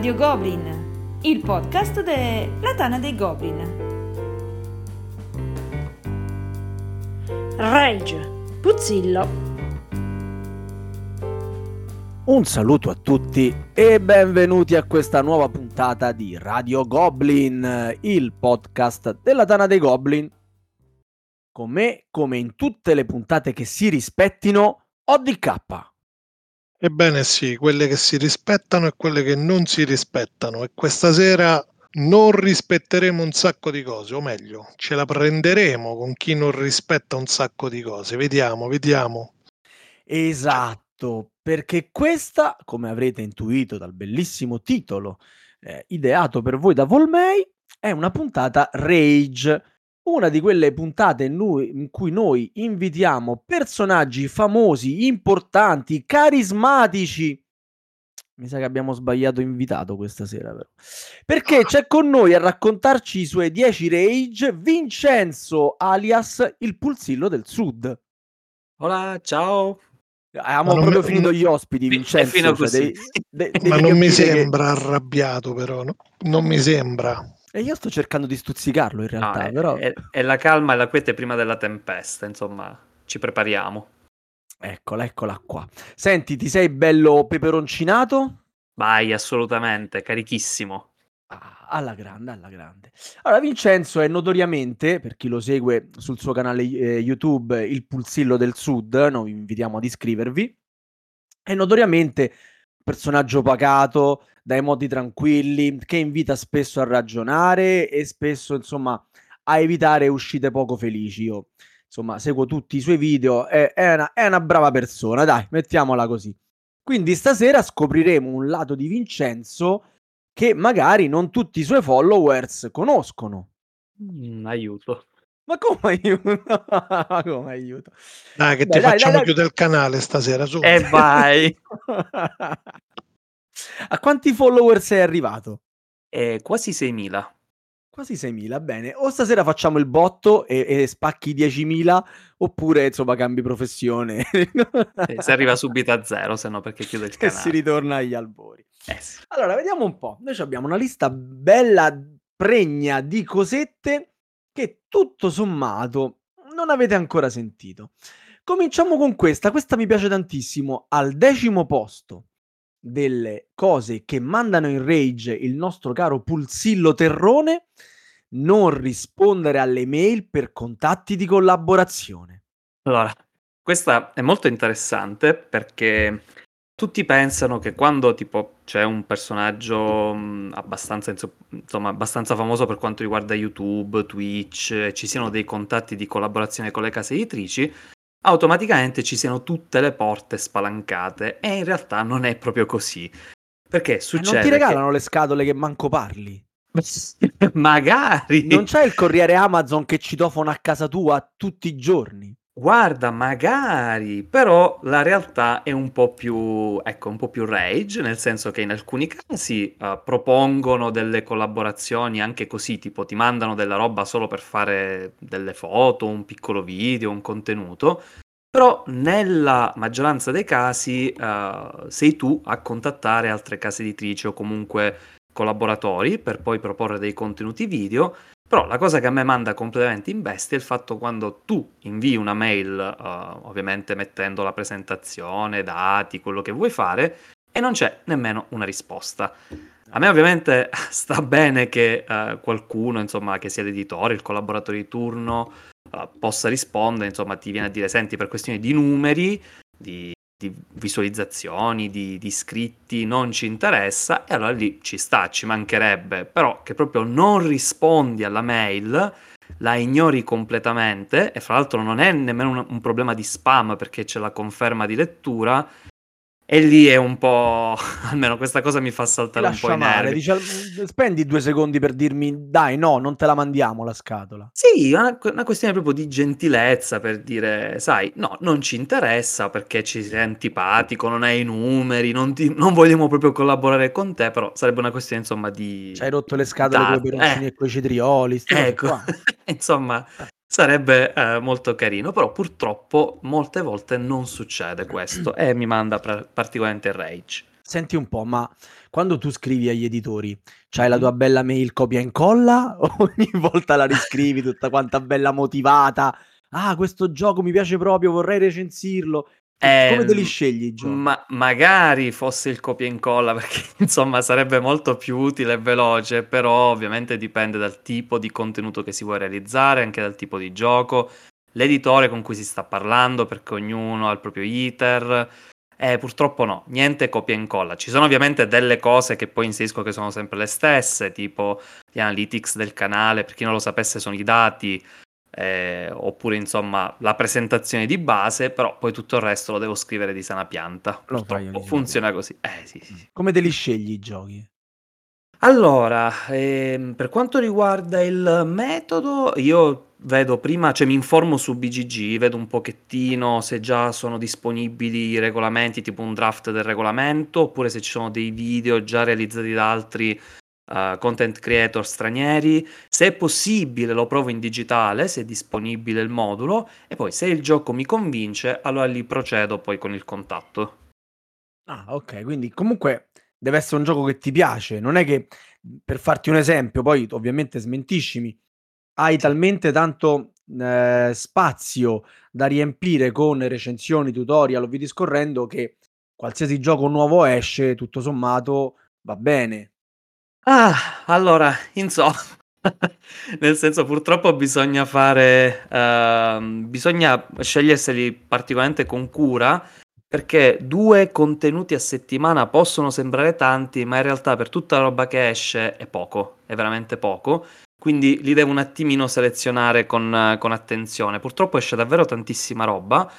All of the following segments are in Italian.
Radio Goblin, il podcast della Tana dei Goblin. Rage, Puzzillo. Un saluto a tutti e benvenuti a questa nuova puntata di Radio Goblin, il podcast della Tana dei Goblin. Con me, come in tutte le puntate che si rispettino, ODK. Ebbene sì, quelle che si rispettano e quelle che non si rispettano, e questa sera non rispetteremo un sacco di cose, o meglio, ce la prenderemo con chi non rispetta un sacco di cose. Vediamo. Esatto, perché questa, come avrete intuito dal bellissimo titolo ideato per voi da Volmay, è una puntata Rage, una di quelle puntate in cui noi invitiamo personaggi famosi, importanti, carismatici. Mi sa che abbiamo sbagliato invitato questa sera, però. Perché c'è con noi a raccontarci i suoi 10 rage Vincenzo, alias il Puzzillo del Sud. Hola, ciao. Abbiamo proprio finito gli ospiti, Vincenzo. Fino cioè devi ma non mi sembra che... arrabbiato, però. No? Non mi sembra. E io sto cercando di stuzzicarlo in realtà, però... È la calma e la quiete prima della tempesta, insomma, ci prepariamo. Eccola qua. Senti, ti sei bello peperoncinato? Vai, assolutamente, carichissimo. Ah, alla grande. Allora, Vincenzo è notoriamente, per chi lo segue sul suo canale YouTube, il Puzzillo del Sud, noi vi invitiamo ad iscrivervi, è notoriamente... personaggio pacato, dai modi tranquilli, che invita spesso a ragionare e spesso, insomma, a evitare uscite poco felici. Io, insomma, seguo tutti i suoi video, è una brava persona, dai, mettiamola così. Quindi stasera scopriremo un lato di Vincenzo che magari non tutti i suoi followers conoscono. Aiuto. Ma come aiuto? Dai, che ti facciamo più del canale stasera, su. E vai! A quanti follower sei arrivato? Quasi 6.000. Quasi 6.000, bene. O stasera facciamo il botto e spacchi 10.000, oppure, insomma, cambi professione. Si arriva subito a zero, se no perché chiude il canale. E si ritorna agli albori. Sì. Allora, vediamo un po'. Noi abbiamo una lista bella, pregna di cosette... che tutto sommato non avete ancora sentito. Cominciamo con questa mi piace tantissimo. Al 10° posto delle cose che mandano in rage il nostro caro Puzzillo Terrone: non rispondere alle mail per contatti di collaborazione. Allora, questa è molto interessante perché tutti pensano che quando tipo c'è un personaggio abbastanza famoso per quanto riguarda YouTube, Twitch, ci siano dei contatti di collaborazione con le case editrici, automaticamente ci siano tutte le porte spalancate, e in realtà non è proprio così. Perché succede non ti regalano le scatole che manco parli. Magari non c'è il corriere Amazon che citofona a casa tua tutti i giorni. Guarda, magari, però la realtà è un po' più rage, nel senso che in alcuni casi propongono delle collaborazioni anche così, tipo ti mandano della roba solo per fare delle foto, un piccolo video, un contenuto, però nella maggioranza dei casi sei tu a contattare altre case editrici o comunque collaboratori per poi proporre dei contenuti video. Però la cosa che a me manda completamente in bestia è il fatto quando tu invii una mail, ovviamente mettendo la presentazione, dati, quello che vuoi fare, e non c'è nemmeno una risposta. A me ovviamente sta bene che qualcuno, insomma, che sia l'editore, il collaboratore di turno, possa rispondere, insomma, ti viene a dire, senti, per questioni di numeri, di visualizzazioni, di iscritti non ci interessa, e allora lì ci sta, ci mancherebbe. Però che proprio non rispondi alla mail, la ignori completamente, e fra l'altro non è nemmeno un problema di spam perché c'è la conferma di lettura, e lì è un po', almeno questa cosa mi fa saltare un po' i nervi. Dice, spendi 2 secondi per dirmi dai, no, non te la mandiamo la scatola. Sì, è una questione proprio di gentilezza, per dire, sai, no, non ci interessa perché ci sei antipatico, non hai i numeri, non vogliamo proprio collaborare con te, però sarebbe una questione, insomma, di... Ci hai rotto le scatole con i peroncini e con i cetrioli, ecco qua. Insomma... Sarebbe molto carino, però purtroppo molte volte non succede questo e mi manda particolarmente in rage. Senti un po', ma quando tu scrivi agli editori, c'hai la tua bella mail copia e incolla o ogni volta la riscrivi tutta quanta bella motivata? Ah, questo gioco mi piace proprio, vorrei recensirlo. Come te li scegli i giochi? Magari fosse il copia e incolla, perché insomma sarebbe molto più utile e veloce, però ovviamente dipende dal tipo di contenuto che si vuole realizzare, anche dal tipo di gioco, l'editore con cui si sta parlando, perché ognuno ha il proprio iter. Purtroppo no, niente copia e incolla. Ci sono ovviamente delle cose che poi inserisco che sono sempre le stesse, tipo gli analytics del canale, per chi non lo sapesse sono i dati, oppure insomma la presentazione di base, però poi tutto il resto lo devo scrivere di sana pianta. Purtroppo funziona così. Sì. Come te li scegli i giochi? Allora, per quanto riguarda il metodo, io vedo prima, cioè mi informo su BGG, vedo un pochettino se già sono disponibili i regolamenti, tipo un draft del regolamento, oppure se ci sono dei video già realizzati da altri content creator stranieri. Se è possibile lo provo in digitale, se è disponibile il modulo, e poi se il gioco mi convince, allora lì procedo poi con il contatto. Ah, ok, quindi comunque deve essere un gioco che ti piace, non è che, per farti un esempio, poi ovviamente smentiscimi, hai talmente tanto spazio da riempire con recensioni, tutorial o via discorrendo, che qualsiasi gioco nuovo esce, tutto sommato va bene. Allora, insomma, nel senso, purtroppo bisogna fare, bisogna sceglierseli particolarmente con cura, perché 2 contenuti a settimana possono sembrare tanti, ma in realtà per tutta la roba che esce è poco, è veramente poco, quindi li devo un attimino selezionare con attenzione. Purtroppo esce davvero tantissima roba,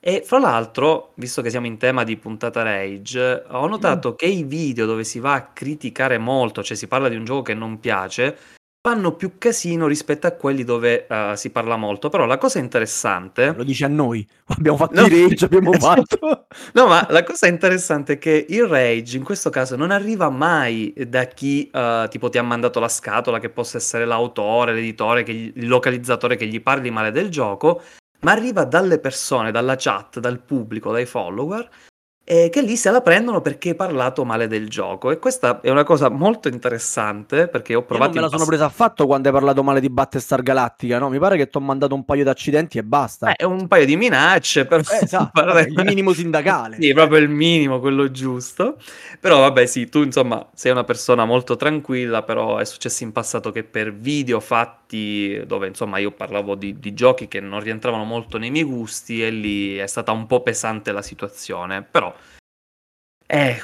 e fra l'altro, visto che siamo in tema di puntata Rage, ho notato che i video dove si va a criticare molto, cioè si parla di un gioco che non piace, fanno più casino rispetto a quelli dove si parla molto. Però la cosa interessante, lo dice a noi, abbiamo fatto i rage, abbiamo fatto no, ma la cosa interessante è che il rage in questo caso non arriva mai da chi tipo ti ha mandato la scatola, che possa essere l'autore, l'editore, il localizzatore che gli parli male del gioco, ma arriva dalle persone, dalla chat, dal pubblico, dai follower, che lì se la prendono perché hai parlato male del gioco. E questa è una cosa molto interessante, perché ho provato... Io non me la sono presa affatto quando hai parlato male di Battlestar Galactica, no? Mi pare che ti ho mandato un paio di accidenti e basta. Un paio di minacce, però... Esatto, il minimo sindacale. Sì, proprio il minimo, quello giusto. Però vabbè, sì, tu insomma sei una persona molto tranquilla, però è successo in passato che per video fatti dove insomma io parlavo di giochi che non rientravano molto nei miei gusti, e lì è stata un po' pesante la situazione, però...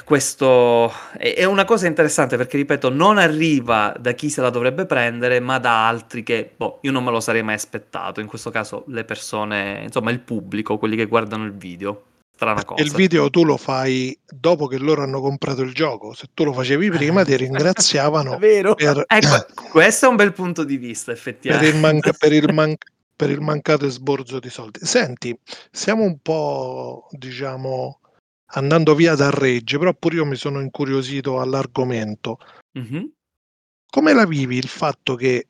questo è una cosa interessante, perché ripeto, non arriva da chi se la dovrebbe prendere, ma da altri che io non me lo sarei mai aspettato. In questo caso le persone, insomma il pubblico, quelli che guardano il video. Strana cosa. Il video tu lo fai dopo che loro hanno comprato il gioco, se tu lo facevi prima ti ringraziavano. Vero? Questo è un bel punto di vista, effettivamente. Per il mancato esborso di soldi. Senti, siamo un po', diciamo, andando via dal Rage, però pure io mi sono incuriosito all'argomento. Mm-hmm. Come la vivi il fatto che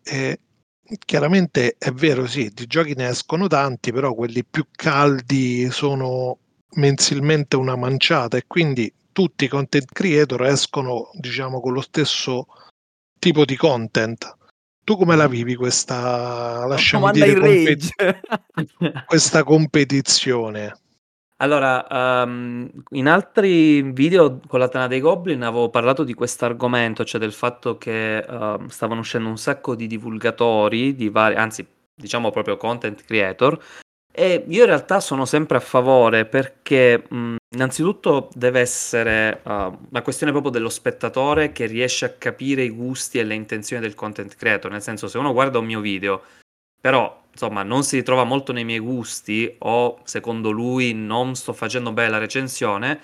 chiaramente è vero, sì, di giochi ne escono tanti, però quelli più caldi sono mensilmente una manciata, e quindi tutti i content creator escono, diciamo, con lo stesso tipo di content. Tu come la vivi questa, lasciami dire, questa competizione? Allora, in altri video con la Tana dei Goblin avevo parlato di questo argomento, cioè del fatto che stavano uscendo un sacco di divulgatori, anzi, diciamo proprio content creator, e io in realtà sono sempre a favore, perché innanzitutto deve essere una questione proprio dello spettatore, che riesce a capire i gusti e le intenzioni del content creator. Nel senso, se uno guarda un mio video, però insomma non si ritrova molto nei miei gusti, o secondo lui non sto facendo bene la recensione,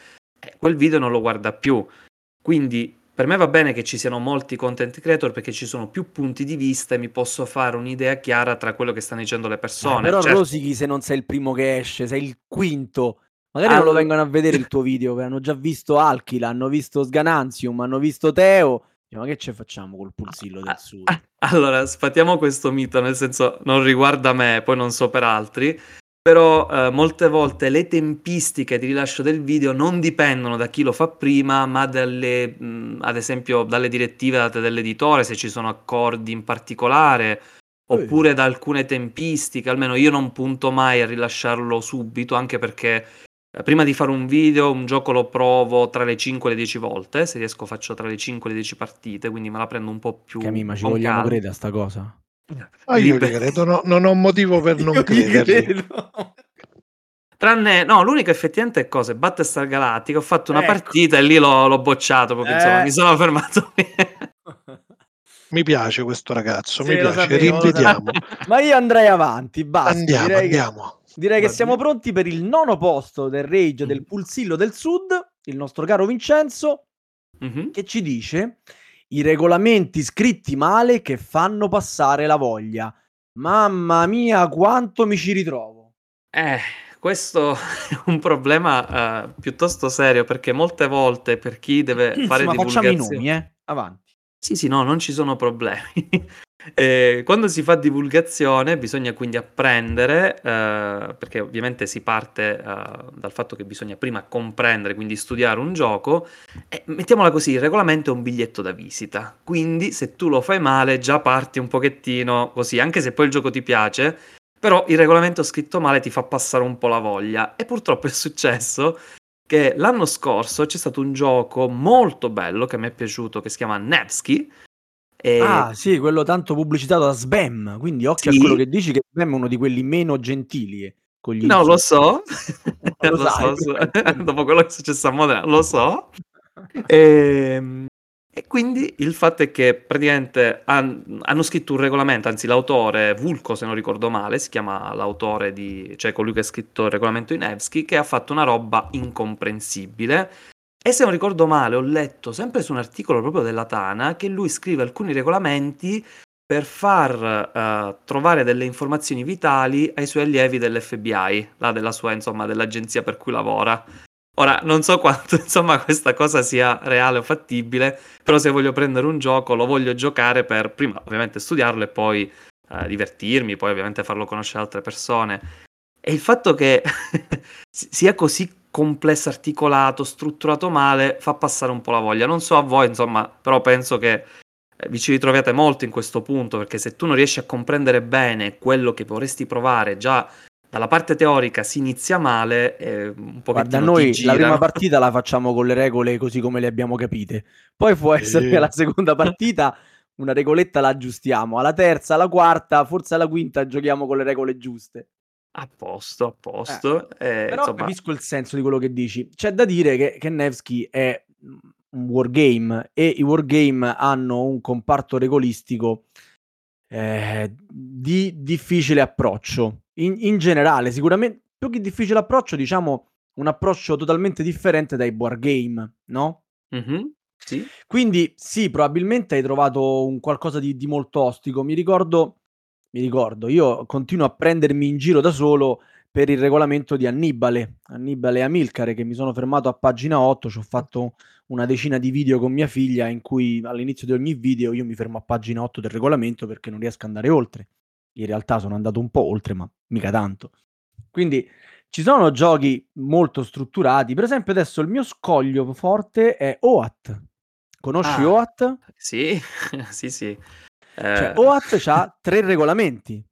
quel video non lo guarda più. Quindi per me va bene che ci siano molti content creator, perché ci sono più punti di vista e mi posso fare un'idea chiara tra quello che stanno dicendo le persone. Però certo, rosichi se non sei il primo che esce, sei il quinto. Magari non lo vengono a vedere il tuo video, perché hanno già visto Alkyla, hanno visto Sgananzium, hanno visto Teo. Ma che ce facciamo col Puzzillo del Sud? Allora, sfatiamo questo mito, nel senso non riguarda me, poi non so per altri, però molte volte le tempistiche di rilascio del video non dipendono da chi lo fa prima, ma dalle, ad esempio dalle direttive date dall'editore, se ci sono accordi in particolare, oppure da alcune tempistiche. Almeno io non punto mai a rilasciarlo subito, anche perché prima di fare un video, un gioco lo provo tra le 5 e le 10 volte, se riesco faccio tra le 5 e le 10 partite, quindi me la prendo un po' più. Camillo, ma ci vogliamo credere a sta cosa? Ah, io credo, no, non ho motivo per non crederci. Tranne, no, l'unica effettivamente cosa è Battlestar Galactica. Ho fatto una partita e lì l'ho bocciato proprio, insomma, mi sono fermato. Mi piace questo ragazzo, sì, mi piace, sapevo, ripetiamo. Ma io andrei avanti, basta. Andiamo, direi che siamo pronti per il nono posto del Rage del Puzzillo del Sud, il nostro caro Vincenzo, che ci dice... I regolamenti scritti male che fanno passare la voglia. Mamma mia, quanto mi ci ritrovo. Questo è un problema piuttosto serio, perché molte volte per chi deve fare divulgazione... Ma facciamo i nomi, avanti. Sì, no, non ci sono problemi. Quando si fa divulgazione bisogna quindi apprendere, perché ovviamente si parte dal fatto che bisogna prima comprendere, quindi studiare un gioco, e mettiamola così, il regolamento è un biglietto da visita, quindi se tu lo fai male già parti un pochettino così, anche se poi il gioco ti piace, però il regolamento scritto male ti fa passare un po' la voglia. E purtroppo è successo che l'anno scorso c'è stato un gioco molto bello che mi è piaciuto, che si chiama Nevsky. Ah sì, quello tanto pubblicitato da Sbem, quindi occhio a quello che dici, che Sbem è uno di quelli meno gentili con gli insulti. Lo so, dopo quello che è successo a Modena, lo so. E quindi il fatto è che praticamente hanno scritto un regolamento, anzi l'autore, Vulco se non ricordo male, si chiama l'autore di, cioè colui che ha scritto il regolamento di Nevsky, che ha fatto una roba incomprensibile. E se non ricordo male, ho letto sempre su un articolo proprio della Tana che lui scrive alcuni regolamenti per far trovare delle informazioni vitali ai suoi allievi dell'FBI, là della sua, insomma, dell'agenzia per cui lavora. Ora, non so quanto, insomma, questa cosa sia reale o fattibile, però se voglio prendere un gioco lo voglio giocare per prima ovviamente studiarlo e poi divertirmi, poi ovviamente farlo conoscere ad altre persone. E il fatto che sia così complesso, articolato, strutturato male, fa passare un po' la voglia. Non so a voi, insomma, però penso che vi ci ritroviate molto in questo punto, perché se tu non riesci a comprendere bene quello che vorresti provare, già dalla parte teorica si inizia male, un po'. Guarda, noi la prima partita la facciamo con le regole così come le abbiamo capite, poi può essere che alla seconda partita una regoletta la aggiustiamo, alla terza, alla quarta, forse alla quinta giochiamo con le regole giuste. A posto. Però insomma... capisco il senso di quello che dici. C'è da dire che Nevsky è un wargame, e i wargame hanno un comparto regolistico di difficile approccio in generale, sicuramente più che difficile approccio, diciamo un approccio totalmente differente dai wargame, no? Sì. Quindi sì, probabilmente hai trovato un qualcosa di molto ostico. Mi ricordo, io continuo a prendermi in giro da solo per il regolamento di Annibale e Amilcare, che mi sono fermato a pagina 8, ci ho fatto una decina di video con mia figlia in cui all'inizio di ogni video io mi fermo a pagina 8 del regolamento perché non riesco ad andare oltre. In realtà sono andato un po' oltre, ma mica tanto. Quindi ci sono giochi molto strutturati, per esempio adesso il mio scoglio forte è Oat. Conosci Oat? Sì, sì. Cioè, OAT c'ha tre regolamenti.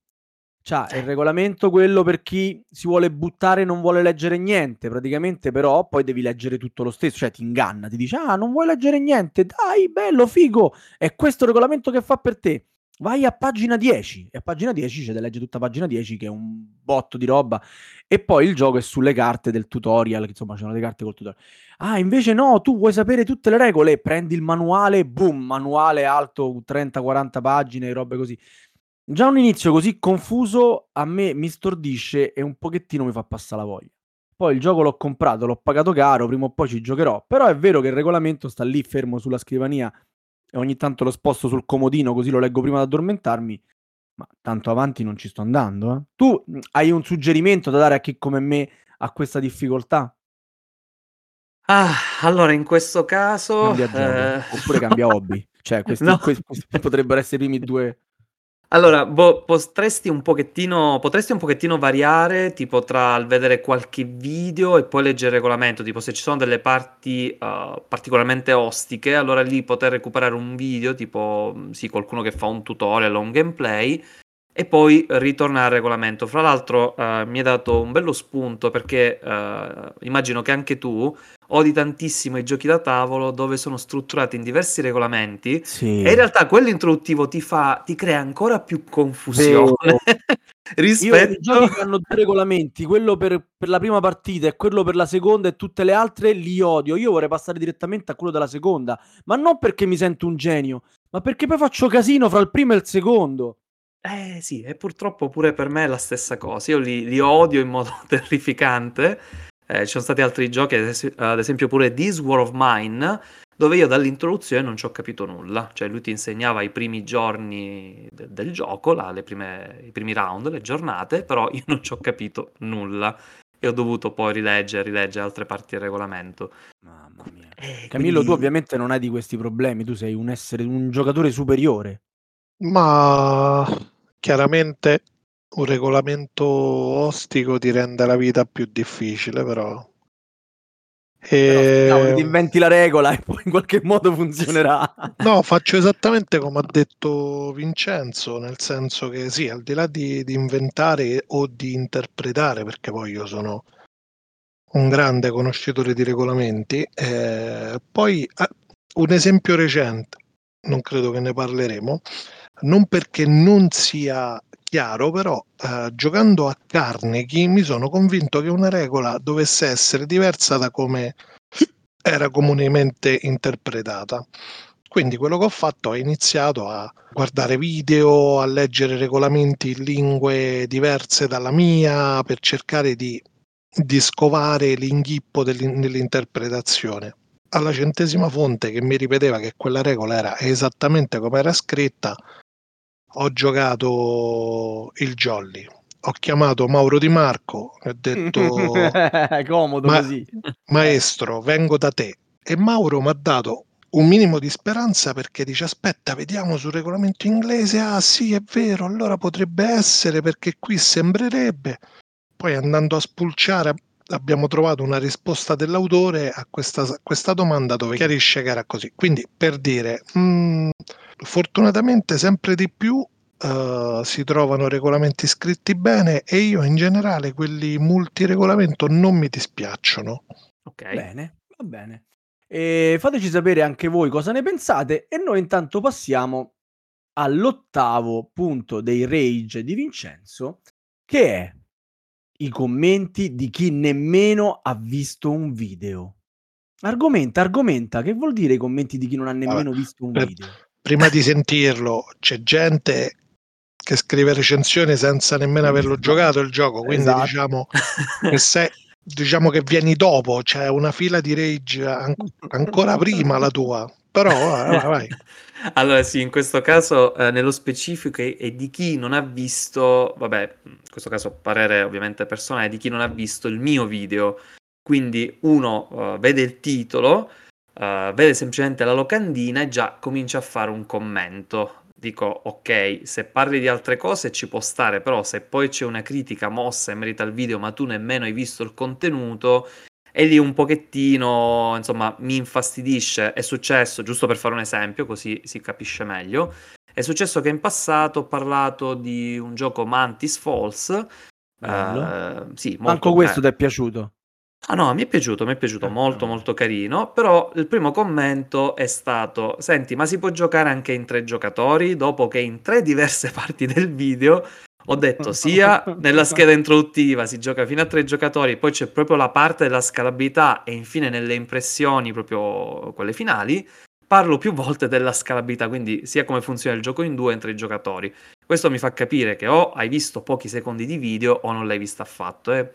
C'ha il regolamento quello per chi si vuole buttare e non vuole leggere niente, praticamente, però poi devi leggere tutto lo stesso, cioè ti inganna, ti dice non vuoi leggere niente, dai, bello, figo, è questo il regolamento che fa per te, vai a pagina 10, e a pagina 10 c'è da leggere tutta pagina 10, che è un botto di roba, e poi il gioco è sulle carte del tutorial, che insomma ci sono le carte col tutorial. Invece no, tu vuoi sapere tutte le regole, prendi il manuale, boom, manuale alto 30-40 pagine, robe così. Già un inizio così confuso a me mi stordisce e un pochettino mi fa passare la voglia. Poi il gioco l'ho comprato, l'ho pagato caro, prima o poi ci giocherò, però è vero che il regolamento sta lì fermo sulla scrivania, e ogni tanto lo sposto sul comodino così lo leggo prima di addormentarmi, ma tanto avanti non ci sto andando. Tu hai un suggerimento da dare a chi come me ha questa difficoltà? Allora in questo caso cambia gioco, oppure cambia hobby, cioè questi potrebbero essere i primi due. Allora, potresti un pochettino variare, tipo tra il vedere qualche video e poi leggere il regolamento, tipo se ci sono delle parti particolarmente ostiche, allora lì poter recuperare un video, tipo sì, qualcuno che fa un tutorial o un gameplay, e poi ritornare al regolamento. Fra l'altro mi hai dato un bello spunto, perché immagino che anche tu odi tantissimo i giochi da tavolo dove sono strutturati in diversi regolamenti, sì. E in realtà quello introduttivo ti crea ancora più confusione rispetto... Io i giochi che hanno due regolamenti, quello per la prima partita e quello per la seconda, e tutte le altre li odio. Io vorrei passare direttamente a quello della seconda, ma non perché mi sento un genio, ma perché poi faccio casino fra il primo e il secondo. Sì, e purtroppo pure per me è la stessa cosa. Io li odio in modo terrificante. Ci sono stati altri giochi, ad esempio pure This War of Mine, dove io dall'introduzione non ci ho capito nulla. Cioè lui ti insegnava i primi giorni del gioco, i primi round, le giornate, però io non ci ho capito nulla e ho dovuto poi rileggere altre parti del regolamento. Mamma mia. Camillo, quindi... tu ovviamente non hai di questi problemi, tu sei un giocatore superiore. Ma chiaramente un regolamento ostico ti rende la vita più difficile, però ti inventi la regola e poi in qualche modo funzionerà. No, faccio esattamente come ha detto Vincenzo, nel senso che sì, al di là di inventare o di interpretare, perché poi io sono un grande conoscitore di regolamenti, poi un esempio recente, non credo che ne parleremo, non perché non sia chiaro, però giocando a Carnegie mi sono convinto che una regola dovesse essere diversa da come era comunemente interpretata. Quindi quello che ho fatto, ho iniziato a guardare video, a leggere regolamenti in lingue diverse dalla mia, per cercare di scovare l'inghippo dell'interpretazione. Alla centesima fonte che mi ripeteva che quella regola era esattamente come era scritta, ho giocato il jolly. Ho chiamato Mauro Di Marco e ho detto comodo, così. Maestro, vengo da te. E Mauro mi ha dato un minimo di speranza, perché dice: aspetta, vediamo sul regolamento inglese. Ah sì, è vero, allora potrebbe essere, perché qui sembrerebbe. Poi, andando a spulciare, abbiamo trovato una risposta dell'autore a questa domanda, dove chiarisce che era così. Quindi, per dire, fortunatamente sempre di più si trovano regolamenti scritti bene, e io in generale quelli multiregolamento non mi dispiacciono. Ok, bene, va bene. E fateci sapere anche voi cosa ne pensate, e noi intanto passiamo all'8° punto dei rage di Vincenzo, che è i commenti di chi nemmeno ha visto un video. Argomenta, che vuol dire i commenti di chi non ha nemmeno visto un video? Prima di sentirlo, c'è gente che scrive recensioni senza nemmeno averlo giocato il gioco, quindi esatto. diciamo che vieni dopo, c'è una fila di rage ancora prima la tua. Però vai. Allora sì, in questo caso nello specifico è di chi non ha visto, vabbè, in questo caso parere ovviamente personale, di chi non ha visto il mio video. Quindi uno vede il titolo, vede semplicemente la locandina e già comincia a fare un commento. Dico, ok, se parli di altre cose ci può stare, però se poi c'è una critica mossa in merito al video ma tu nemmeno hai visto il contenuto... E lì un pochettino, insomma, mi infastidisce. È successo, giusto per fare un esempio, così si capisce meglio, è successo che in passato ho parlato di un gioco, Mantis Falls. Sì, molto. Anche questo ti è piaciuto? Ah no, mi è piaciuto molto molto carino, però il primo commento è stato: senti, ma si può giocare anche in 3 giocatori? Dopo che in 3 diverse parti del video ho detto sia nella scheda introduttiva si gioca fino a 3 giocatori, poi c'è proprio la parte della scalabilità, e infine nelle impressioni, proprio quelle finali, parlo più volte della scalabilità, quindi sia come funziona il gioco in 2 e in 3 giocatori. Questo mi fa capire che o hai visto pochi secondi di video o non l'hai visto affatto.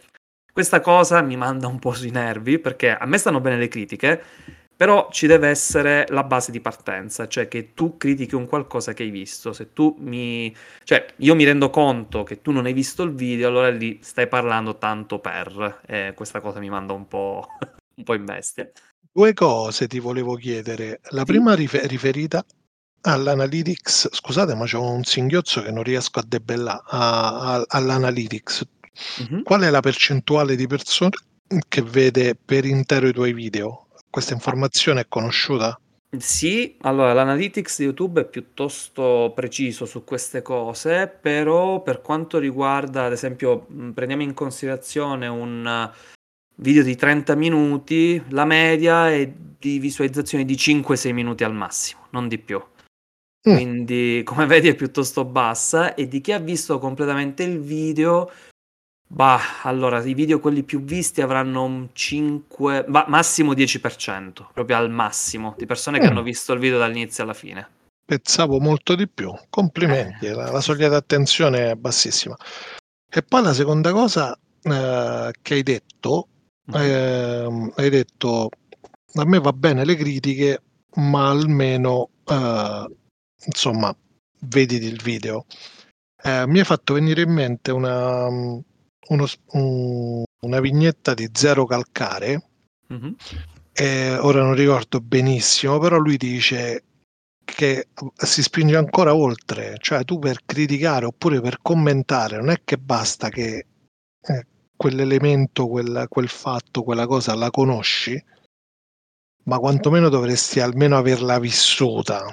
Questa cosa mi manda un po' sui nervi, perché a me stanno bene le critiche, però ci deve essere la base di partenza, cioè che tu critichi un qualcosa che hai visto. Se tu io mi rendo conto che tu non hai visto il video, allora lì stai parlando tanto per. Questa cosa mi manda un po' in bestia. 2 cose ti volevo chiedere. La prima riferita all'analytics, scusate ma c'ho un singhiozzo che non riesco a debellare, all'analytics, qual è la percentuale di persone che vede per intero i tuoi video? Questa informazione è conosciuta? Sì, allora l'analytics di YouTube è piuttosto preciso su queste cose, però per quanto riguarda, ad esempio, prendiamo in considerazione un video di 30 minuti, la media è di visualizzazioni di 5-6 minuti al massimo, non di più. Quindi, come vedi, è piuttosto bassa. E di chi ha visto completamente il video, bah, allora, i video quelli più visti avranno un 5, bah, massimo 10%, proprio al massimo, di persone che hanno visto il video dall'inizio alla fine. Pensavo molto di più, complimenti, la soglia di attenzione è bassissima. E poi la seconda cosa che hai detto, hai detto, a me va bene le critiche, ma almeno, insomma, vediti il video. Mi hai fatto venire in mente una vignetta di Zero Calcare, ora non ricordo benissimo, però lui dice che si spinge ancora oltre, cioè tu per criticare oppure per commentare non è che basta che quell'elemento, quel fatto, quella cosa la conosci, ma quantomeno dovresti almeno averla vissuta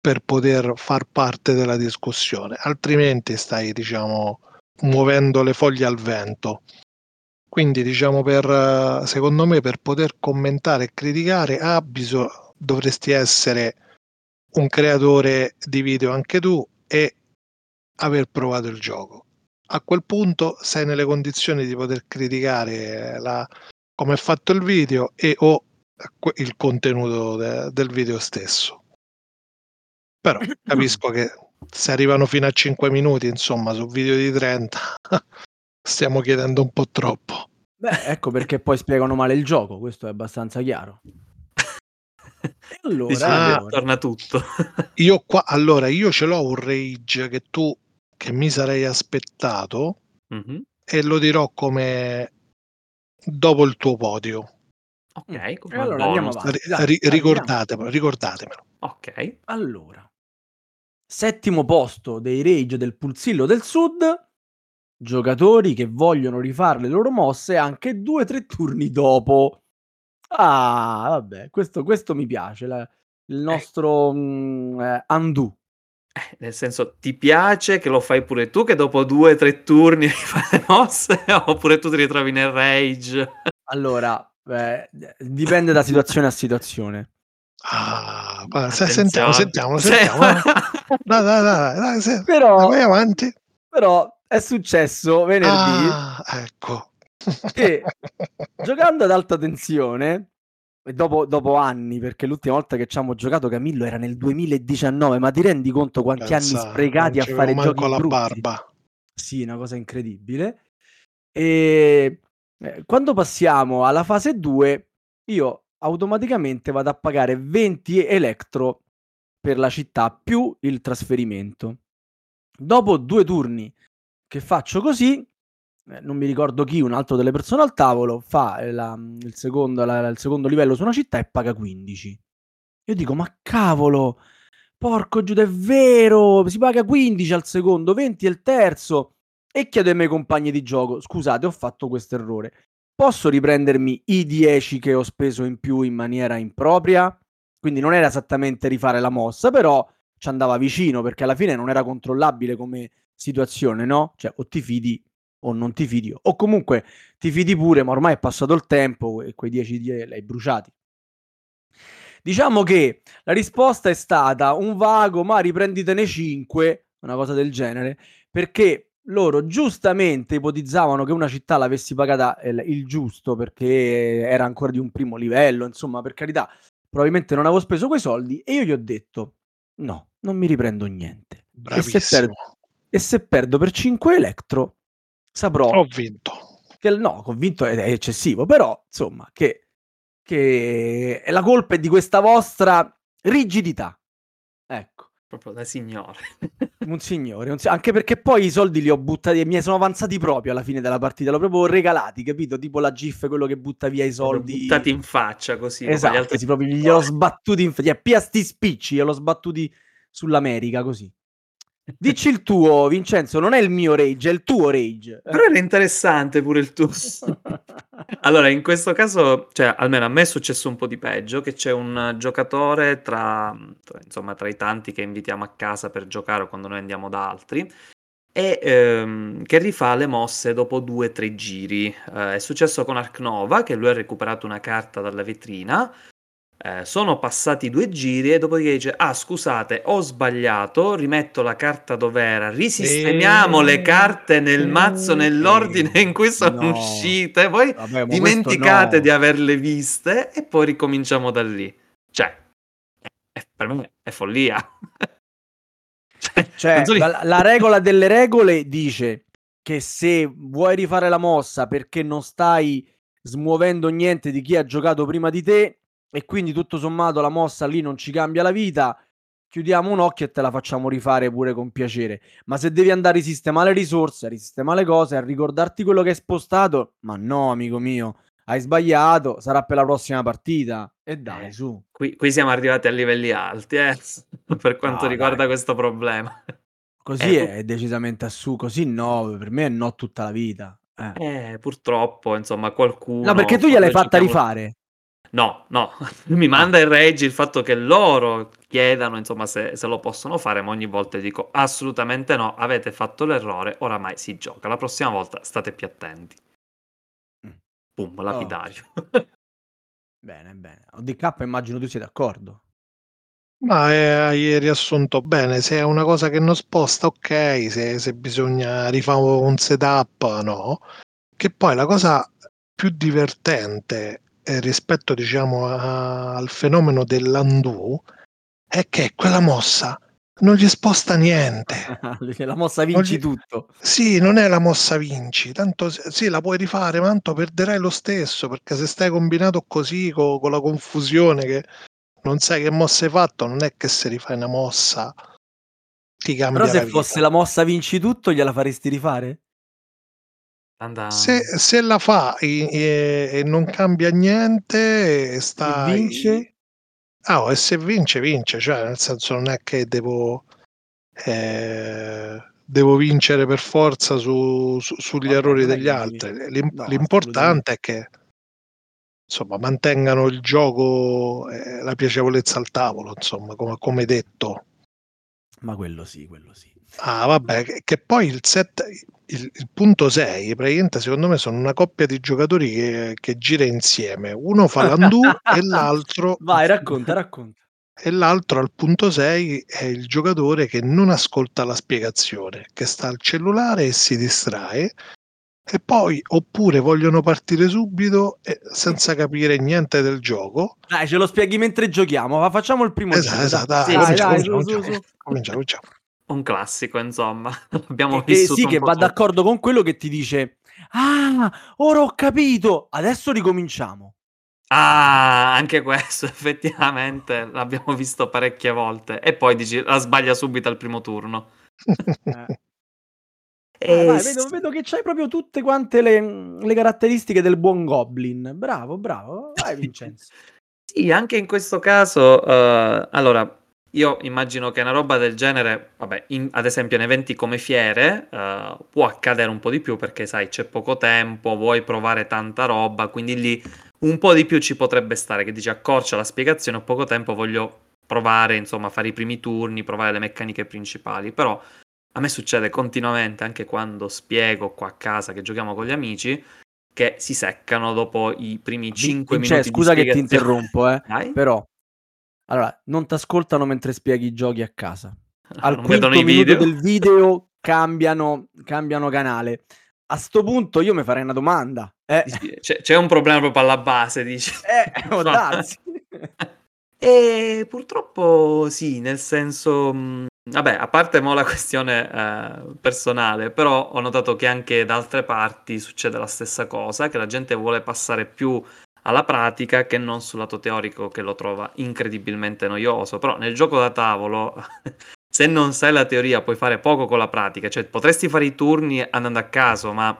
per poter far parte della discussione, altrimenti stai, diciamo, muovendo le foglie al vento. Quindi, diciamo, per, secondo me, per poter commentare e criticare dovresti essere un creatore di video anche tu e aver provato il gioco. A quel punto sei nelle condizioni di poter criticare come è fatto il video e o il contenuto del video stesso. Però capisco che se arrivano fino a 5 minuti, insomma, su video di 30 stiamo chiedendo un po' troppo. Beh, ecco perché poi spiegano male il gioco, questo è abbastanza chiaro. Allora torna tutto. Io ce l'ho un rage che mi sarei aspettato, e lo dirò come dopo il tuo podio. Ok, come allora andiamo avanti. Ricordatemelo. Ok, allora, settimo posto dei rage del Puzzillo del Sud, giocatori che vogliono rifare le loro mosse anche 2-3 turni dopo. Ah, vabbè, questo mi piace, il nostro undo. Nel senso, ti piace che lo fai pure tu, che dopo 2-3 turni fai le mosse, oppure tu ti ritrovi nel rage? Allora, dipende da situazione a situazione. Ah, sentiamo. Dai, però vai avanti. Però è successo venerdì, ecco, che giocando ad alta tensione, e dopo anni, perché l'ultima volta che ci abbiamo giocato, Camillo, era nel 2019, ma ti rendi conto quanti anni sprecati a fare giochi brutti? La barba. Sì, una cosa incredibile. E quando passiamo alla fase 2, io automaticamente vado a pagare 20 elettro per la città più il trasferimento. Dopo 2 turni che faccio così, non mi ricordo chi, un altro delle persone al tavolo fa il secondo livello su una città e paga 15. Io dico, ma cavolo, porco Giuda, è vero, si paga 15 al secondo, 20 al terzo, e chiedo ai miei compagni di gioco, scusate, ho fatto questo errore, posso riprendermi i 10 che ho speso in più in maniera impropria? Quindi non era esattamente rifare la mossa, però ci andava vicino, perché alla fine non era controllabile come situazione, no? Cioè, o ti fidi o non ti fidi, o comunque ti fidi pure, ma ormai è passato il tempo e quei 10 l'hai bruciati. Diciamo che la risposta è stata un vago, ma riprenditene 5, una cosa del genere, perché loro giustamente ipotizzavano che una città l'avessi pagata il giusto, perché era ancora di un primo livello, insomma, per carità, probabilmente non avevo speso quei soldi, e io gli ho detto, no, non mi riprendo niente. Bravissimo. E se perdo per 5 elettro, saprò ho vinto. Che no, ho vinto è eccessivo, però insomma che la colpa è di questa vostra rigidità, ecco, proprio da signore. un signore, anche perché poi i soldi li ho buttati e mi sono avanzati proprio alla fine della partita, l'ho proprio regalati, capito, tipo la GIF, quello che butta via i soldi, buttati in faccia così, esatto, gli altri... proprio gliel'ho sbattuti in faccia, sti spicci gliel'ho sbattuti sull'America, così. Dici il tuo, Vincenzo, non è il mio rage, è il tuo rage. Però era interessante pure il tuo. Allora, in questo caso, cioè, almeno a me è successo un po' di peggio, che c'è un giocatore tra i tanti che invitiamo a casa per giocare o quando noi andiamo da altri, e che rifà le mosse dopo 2 o 3 giri. È successo con Ark Nova, che lui ha recuperato una carta dalla vetrina. Sono passati 2 giri e dopodiché dice: ah, scusate, ho sbagliato, rimetto la carta dov'era, risistemiamo le carte nel mazzo nell'ordine in cui sono uscite, poi dimenticate di averle viste e poi ricominciamo da lì. Cioè, per me è follia. La regola delle regole dice che se vuoi rifare la mossa perché non stai smuovendo niente di chi ha giocato prima di te, e quindi tutto sommato la mossa lì non ci cambia la vita, chiudiamo un occhio e te la facciamo rifare pure con piacere. Ma se devi andare a risistemare le risorse, a risistemare le cose, a ricordarti quello che hai spostato, ma no, amico mio, hai sbagliato, sarà per la prossima partita. E dai, su. Qui siamo arrivati a livelli alti, per quanto riguarda questo problema. Così è decisamente così no, per me è no tutta la vita. Purtroppo, insomma, qualcuno... No, perché tu gliel'hai fatta rifare. No, mi manda il rage il fatto che loro chiedano, insomma, se lo possono fare, ma ogni volta dico assolutamente no, avete fatto l'errore, oramai si gioca, la prossima volta state più attenti. Pum, lapidario. Bene. ODK, immagino tu sia d'accordo. Ma hai riassunto bene, se è una cosa che non sposta, ok, se bisogna rifare un setup, no. Che poi la cosa più divertente rispetto, diciamo, al fenomeno dell'undo è che quella mossa non gli sposta niente. La mossa vinci tutto. Sì, non è la mossa vinci, tanto sì, la puoi rifare, ma tanto perderai lo stesso, perché se stai combinato così con la confusione che non sai che mossa hai fatto, non è che se rifai una mossa ti cambia. Però se fosse la mossa vinci tutto, gliela faresti rifare? Se la fa e non cambia niente, e vince? E se vince, cioè nel senso non è che devo vincere per forza sugli errori degli altri. L'importante è che, insomma, mantengano il gioco, la piacevolezza al tavolo, insomma, come detto. Ma quello sì. Ah, vabbè, che poi il set... Il punto 6, praticamente, secondo me, sono una coppia di giocatori che gira insieme. Uno fa l'undo e l'altro... Vai, racconta. E l'altro, al punto 6, è il giocatore che non ascolta la spiegazione, che sta al cellulare e si distrae. E poi, oppure vogliono partire subito senza capire niente del gioco. Dai, ce lo spieghi mentre giochiamo. Ma facciamo il primo gioco. Cominciamo. Un classico, insomma, abbiamo vissuto. Sì, che va d'accordo con quello che ti dice: ah, ora ho capito, adesso ricominciamo. Ah, anche questo effettivamente l'abbiamo visto parecchie volte. E poi dici: la sbaglia subito al primo turno. Vedo che c'hai proprio tutte quante le caratteristiche del buon Goblin. Bravo, vai Vincenzo. Sì, anche in questo caso, allora... Io immagino che una roba del genere, vabbè, ad esempio in eventi come fiere, può accadere un po' di più perché, sai, c'è poco tempo, vuoi provare tanta roba, quindi lì un po' di più ci potrebbe stare, che dici accorcia la spiegazione, ho poco tempo, voglio provare, insomma, fare i primi turni, provare le meccaniche principali. Però a me succede continuamente, anche quando spiego qua a casa che giochiamo con gli amici, che si seccano dopo i primi 5 minuti. Scusa che ti interrompo, però... Allora, non ti ascoltano mentre spieghi i giochi a casa. Al non quinto minuto video. Del video cambiano canale. A sto punto io mi farei una domanda. C'è un problema proprio alla base, dici? E purtroppo sì, nel senso... vabbè, a parte mo la questione personale, però ho notato che anche da altre parti succede la stessa cosa, che la gente vuole passare più... alla pratica che non sul lato teorico, che lo trova incredibilmente noioso. Però nel gioco da tavolo, se non sai la teoria, puoi fare poco con la pratica. Cioè, potresti fare i turni andando a caso, ma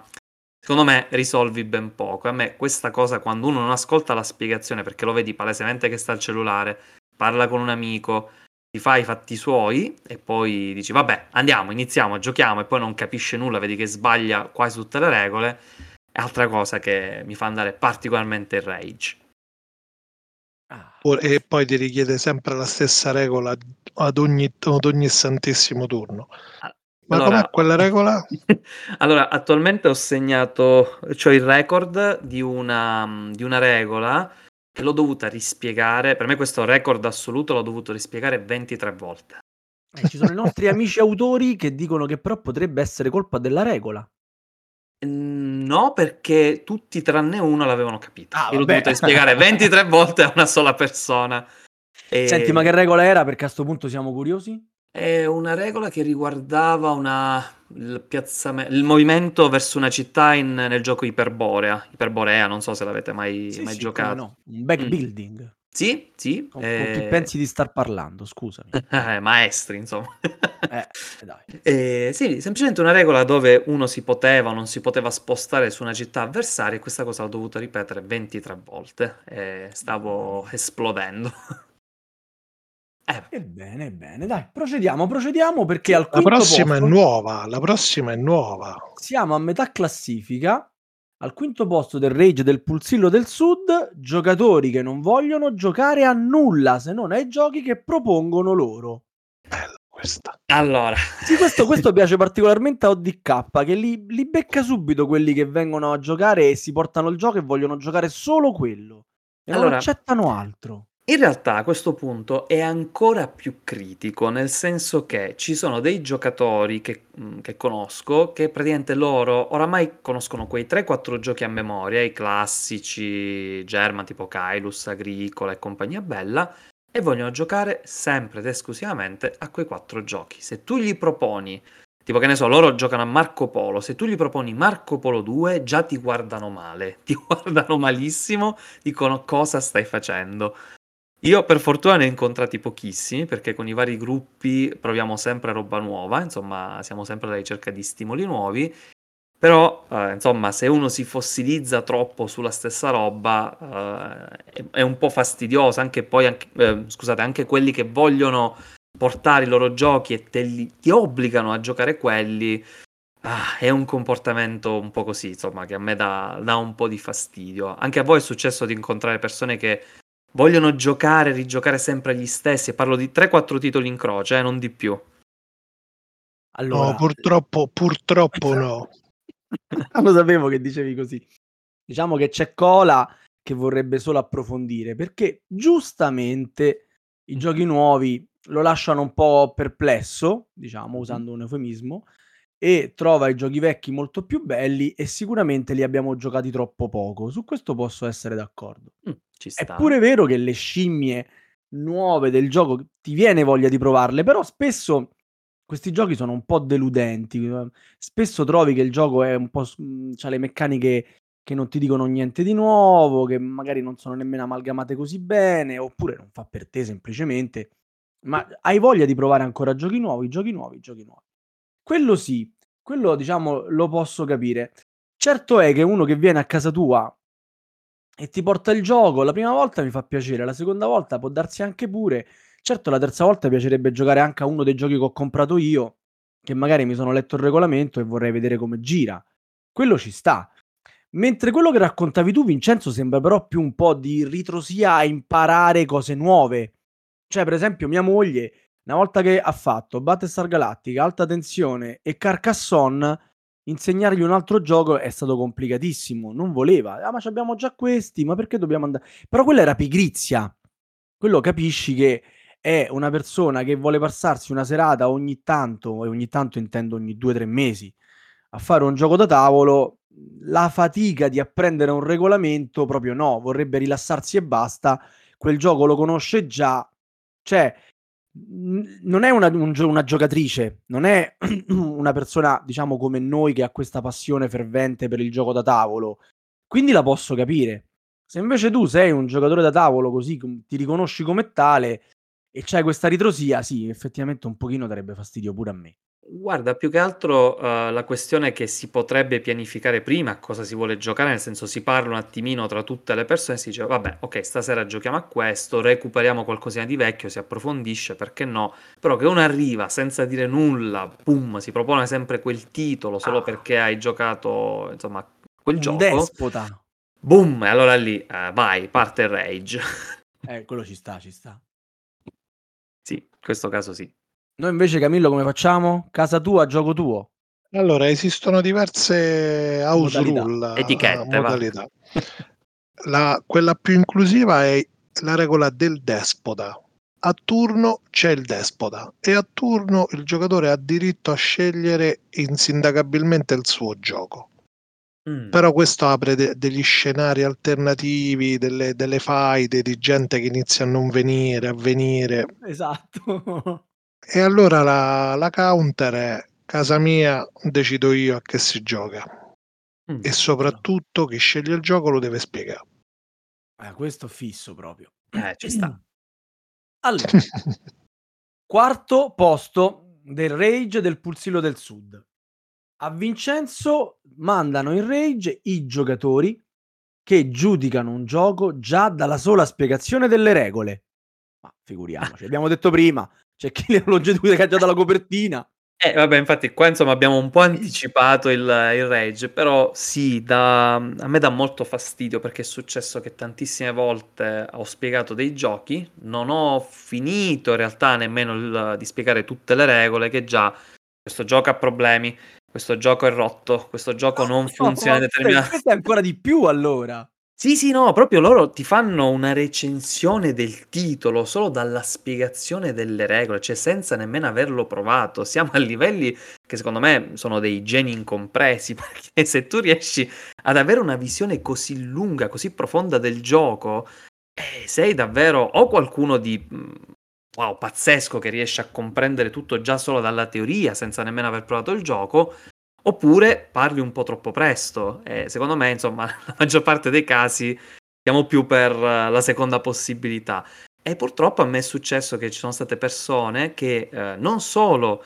secondo me risolvi ben poco. A me questa cosa, quando uno non ascolta la spiegazione, perché lo vedi palesemente che sta al cellulare, parla con un amico, si fa i fatti suoi e poi dici vabbè, andiamo, iniziamo, giochiamo, e poi non capisce nulla, vedi che sbaglia quasi tutte le regole. È altra cosa che mi fa andare particolarmente in rage. E poi ti richiede sempre la stessa regola ad ogni santissimo turno. Ma allora, com'è quella regola? Allora, attualmente ho segnato, cioè, il record di una regola che l'ho dovuta rispiegare. Per me questo record assoluto l'ho dovuto rispiegare 23 volte. Ci sono i nostri amici autori che dicono che però potrebbe essere colpa della regola. No, perché tutti tranne uno l'avevano capito. Io l'ho dovuto spiegare 23 volte a una sola persona. E... Senti, ma che regola era? Perché a sto punto siamo curiosi. È una regola che riguardava il movimento verso una città nel gioco Iperborea, non so se l'avete mai giocato. No. Un backbuilding. Sì, sì. Con chi pensi di star parlando, scusami. Maestri, insomma. Dai. Sì, semplicemente una regola dove uno si poteva o non si poteva spostare su una città avversaria, e questa cosa l'ho dovuta ripetere 23 volte. Stavo esplodendo. Ebbene, dai, procediamo perché al quinto posto... La prossima è nuova. Siamo a metà classifica. Al quinto posto del Rage del Puzzillo del Sud, giocatori che non vogliono giocare a nulla se non ai giochi che propongono loro. Bella questa. Allora. Sì, questo piace particolarmente a ODK, che li becca subito quelli che vengono a giocare e si portano il gioco e vogliono giocare solo quello. E allora, non accettano altro. In realtà a questo punto è ancora più critico, nel senso che ci sono dei giocatori che conosco, che praticamente loro oramai conoscono quei 3-4 giochi a memoria, i classici German tipo Kailus, Agricola e compagnia bella, e vogliono giocare sempre ed esclusivamente a quei 4 giochi. Se tu gli proponi, tipo che ne so, loro giocano a Marco Polo, se tu gli proponi Marco Polo 2 già ti guardano male, ti guardano malissimo, dicono cosa stai facendo. Io per fortuna ne ho incontrati pochissimi, perché con i vari gruppi proviamo sempre roba nuova, insomma siamo sempre alla ricerca di stimoli nuovi, però insomma se uno si fossilizza troppo sulla stessa roba è un po' fastidioso, anche quelli che vogliono portare i loro giochi e ti obbligano a giocare quelli, è un comportamento un po' così, insomma, che a me dà un po' di fastidio. Anche a voi è successo di incontrare persone che vogliono giocare, rigiocare sempre gli stessi? Parlo di 3-4 titoli in croce, non di più. Allora... No, purtroppo no. Lo sapevo che dicevi così. Diciamo che c'è Cola che vorrebbe solo approfondire, perché giustamente i giochi nuovi lo lasciano un po' perplesso, diciamo, usando un eufemismo, e trova i giochi vecchi molto più belli, e sicuramente li abbiamo giocati troppo poco. Su questo posso essere d'accordo. È pure vero che le scimmie nuove del gioco ti viene voglia di provarle, però spesso questi giochi sono un po' deludenti. Spesso trovi che il gioco è un po', c'ha le meccaniche che non ti dicono niente di nuovo, che magari non sono nemmeno amalgamate così bene, oppure non fa per te semplicemente, ma hai voglia di provare ancora giochi nuovi. Quello sì, quello diciamo lo posso capire. Certo è che uno che viene a casa tua e ti porta il gioco, la prima volta mi fa piacere, la seconda volta può darsi anche pure. Certo, la terza volta piacerebbe giocare anche a uno dei giochi che ho comprato io, che magari mi sono letto il regolamento e vorrei vedere come gira. Quello ci sta. Mentre quello che raccontavi tu, Vincenzo, sembra però più un po' di ritrosia a imparare cose nuove. Cioè, per esempio, mia moglie... Una volta che ha fatto Battlestar Galactica, Alta Tensione e Carcassonne, insegnargli un altro gioco è stato complicatissimo. Non voleva. Ma ci abbiamo già questi, ma perché dobbiamo andare? Però quella era pigrizia. Quello capisci che è una persona che vuole passarsi una serata ogni tanto, e ogni tanto intendo ogni 2-3 mesi, a fare un gioco da tavolo. La fatica di apprendere un regolamento proprio no. Vorrebbe rilassarsi e basta. Quel gioco lo conosce già. Cioè... non è una giocatrice, non è una persona, diciamo, come noi, che ha questa passione fervente per il gioco da tavolo, quindi la posso capire. Se invece tu sei un giocatore da tavolo, così ti riconosci come tale, e c'è questa ritrosia, sì, effettivamente un pochino darebbe fastidio pure a me. Guarda, più che altro la questione è che si potrebbe pianificare prima cosa si vuole giocare, nel senso si parla un attimino tra tutte le persone e si dice vabbè, ok, stasera giochiamo a questo, recuperiamo qualcosina di vecchio, si approfondisce, perché no? Però che uno arriva senza dire nulla, boom, si propone sempre quel titolo solo perché hai giocato, insomma, quel gioco. Despota. Boom, e allora lì vai, parte il rage. Quello ci sta. Sì, in questo caso sì. Noi invece, Camillo, come facciamo? Casa tua, gioco tuo? Allora, esistono diverse house rule, etichette, modalità. Quella più inclusiva è la regola del despota. A turno c'è il despota e a turno il giocatore ha diritto a scegliere insindacabilmente il suo gioco. Però questo apre degli scenari alternativi, delle faide di gente che inizia a non venire, a venire. Esatto. E allora la counter è: casa mia, decido io a che si gioca. E soprattutto chi sceglie il gioco lo deve spiegare. Questo fisso proprio. Ci sta. Allora, quarto posto del Rage del Puzzillo del Sud. A Vincenzo mandano in rage i giocatori che giudicano un gioco già dalla sola spiegazione delle regole. Ma figuriamoci, abbiamo detto prima, c'è chi lo giudica già dalla copertina. Vabbè, infatti qua insomma abbiamo un po' anticipato il rage, però sì, a me dà molto fastidio perché è successo che tantissime volte ho spiegato dei giochi, non ho finito in realtà nemmeno di spiegare tutte le regole, che già questo gioco ha problemi. Questo gioco è rotto, questo gioco non funziona determinato. Questo è ancora di più, allora. Sì, no, proprio loro ti fanno una recensione del titolo solo dalla spiegazione delle regole, cioè senza nemmeno averlo provato. Siamo a livelli che secondo me sono dei geni incompresi, perché se tu riesci ad avere una visione così lunga, così profonda del gioco, sei davvero o qualcuno di... wow, pazzesco, che riesce a comprendere tutto già solo dalla teoria senza nemmeno aver provato il gioco, oppure parli un po' troppo presto. Secondo me, insomma, la maggior parte dei casi siamo più per la seconda possibilità. E purtroppo a me è successo che ci sono state persone che non solo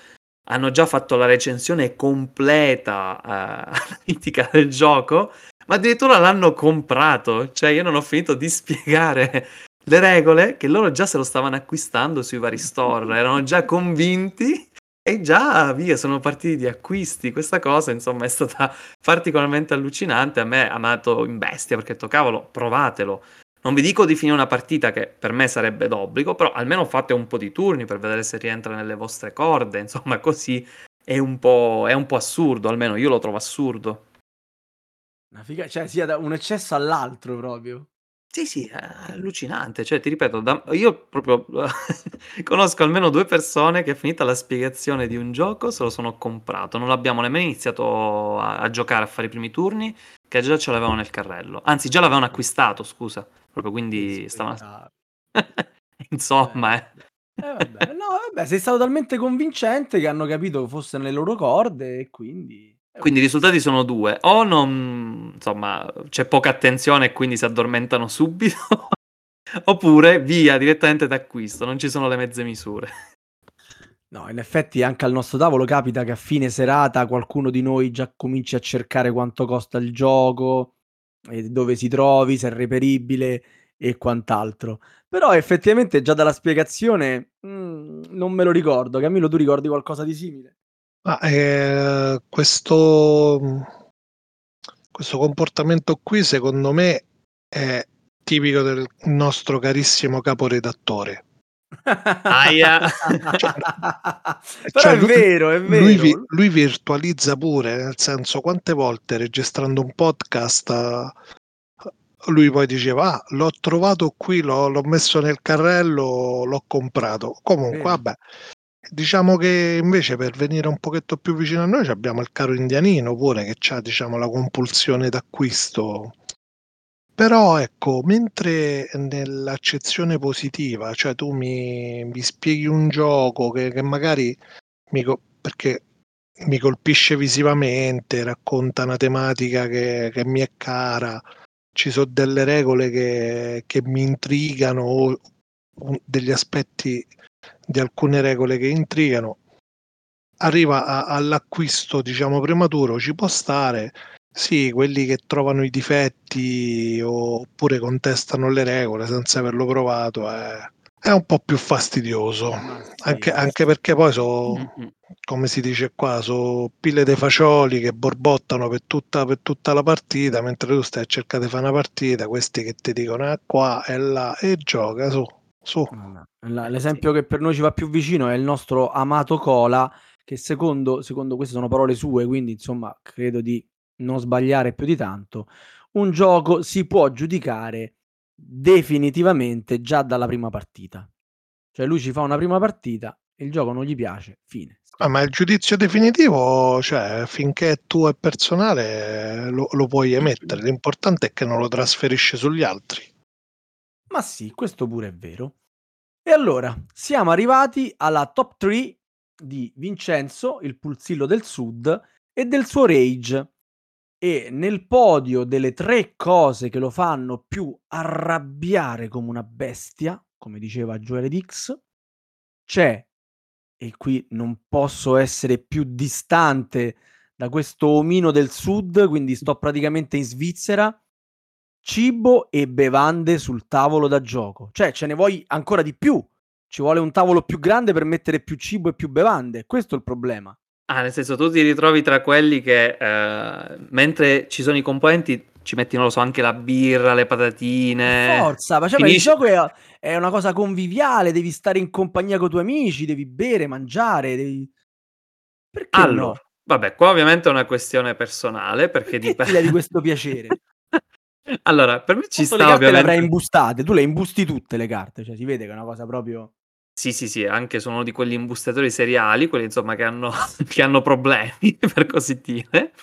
hanno già fatto la recensione completa analitica del gioco, ma addirittura l'hanno comprato. Cioè, io non ho finito di spiegare le regole, che loro già se lo stavano acquistando sui vari store, erano già convinti e già via, sono partiti di acquisti. Questa cosa, insomma, è stata particolarmente allucinante. A me ha mandato in bestia perché ho detto, cavolo, provatelo. Non vi dico di finire una partita, che per me sarebbe d'obbligo, però almeno fate un po' di turni per vedere se rientra nelle vostre corde. Insomma, così è un po' assurdo, almeno io lo trovo assurdo. Una figa, cioè sia da un eccesso all'altro proprio. Sì, è allucinante, cioè ti ripeto, io proprio conosco almeno due persone che, finita la spiegazione di un gioco, se lo sono comprato, non l'abbiamo nemmeno iniziato a giocare, a fare i primi turni, che già ce l'avevano nel carrello, anzi già l'avevano acquistato, scusa, proprio, quindi stavano... Insomma, vabbè, sei stato talmente convincente che hanno capito che fosse nelle loro corde e quindi i risultati sono due: o non, insomma, c'è poca attenzione e quindi si addormentano subito, oppure via, direttamente d'acquisto, non ci sono le mezze misure. No, in effetti anche al nostro tavolo capita che a fine serata qualcuno di noi già cominci a cercare quanto costa il gioco, dove si trovi, se è reperibile e quant'altro. Però effettivamente già dalla spiegazione non me lo ricordo. Camillo, tu ricordi qualcosa di simile? Questo comportamento qui, secondo me, è tipico del nostro carissimo caporedattore. Aia! Però è vero, è vero. Lui virtualizza pure, nel senso, quante volte registrando un podcast lui poi diceva l'ho trovato qui, l'ho messo nel carrello, l'ho comprato. Comunque, vabbè. Diciamo che invece, per venire un pochetto più vicino a noi, abbiamo il caro indianino pure, che c'ha, diciamo, la compulsione d'acquisto. Però ecco, mentre nell'accezione positiva, cioè tu mi spieghi un gioco che magari perché mi colpisce visivamente, racconta una tematica che mi è cara, ci sono delle regole che mi intrigano, degli aspetti di alcune regole che intrigano, arriva all'acquisto diciamo prematuro, ci può stare, sì, quelli che trovano i difetti oppure contestano le regole senza averlo provato è un po' più fastidioso, anche perché poi come si dice qua, sono pile dei fagioli che borbottano per tutta la partita, mentre tu stai a cercare di fare una partita, questi che ti dicono qua e là e gioca su. L'esempio che per noi ci va più vicino è il nostro amato Cola, che secondo queste sono parole sue, quindi insomma credo di non sbagliare più di tanto, un gioco si può giudicare definitivamente già dalla prima partita. Cioè lui ci fa una prima partita e il gioco non gli piace, fine. Ma il giudizio definitivo, cioè finché è tuo e personale lo puoi emettere, l'importante è che non lo trasferisci sugli altri. Ma sì, questo pure è vero. E allora siamo arrivati alla top 3 di Vincenzo, il Puzzillo del Sud, e del suo rage. E nel podio delle 3 cose che lo fanno più arrabbiare come una bestia, come diceva Joel Dix, c'è, e qui non posso essere più distante da questo omino del sud, quindi sto praticamente in Svizzera, cibo e bevande sul tavolo da gioco. Cioè ce ne vuoi ancora di più, ci vuole un tavolo più grande per mettere più cibo e più bevande, questo è il problema. Ah, nel senso, tu ti ritrovi tra quelli che mentre ci sono i componenti ci metti, non lo so, anche la birra, le patatine. Forza, ma cioè, finisci... il gioco è una cosa conviviale, devi stare in compagnia con i tuoi amici, devi bere, mangiare, devi... Perché allora, no? Vabbè, qua ovviamente è una questione personale, perché dipende di questo piacere. Allora, per me ci sta, ovviamente... Le carte le avrai imbustate, tu le imbusti tutte le carte, cioè si vede che è una cosa proprio... Sì, anche sono di quegli imbustatori seriali, quelli insomma che hanno problemi, per così dire.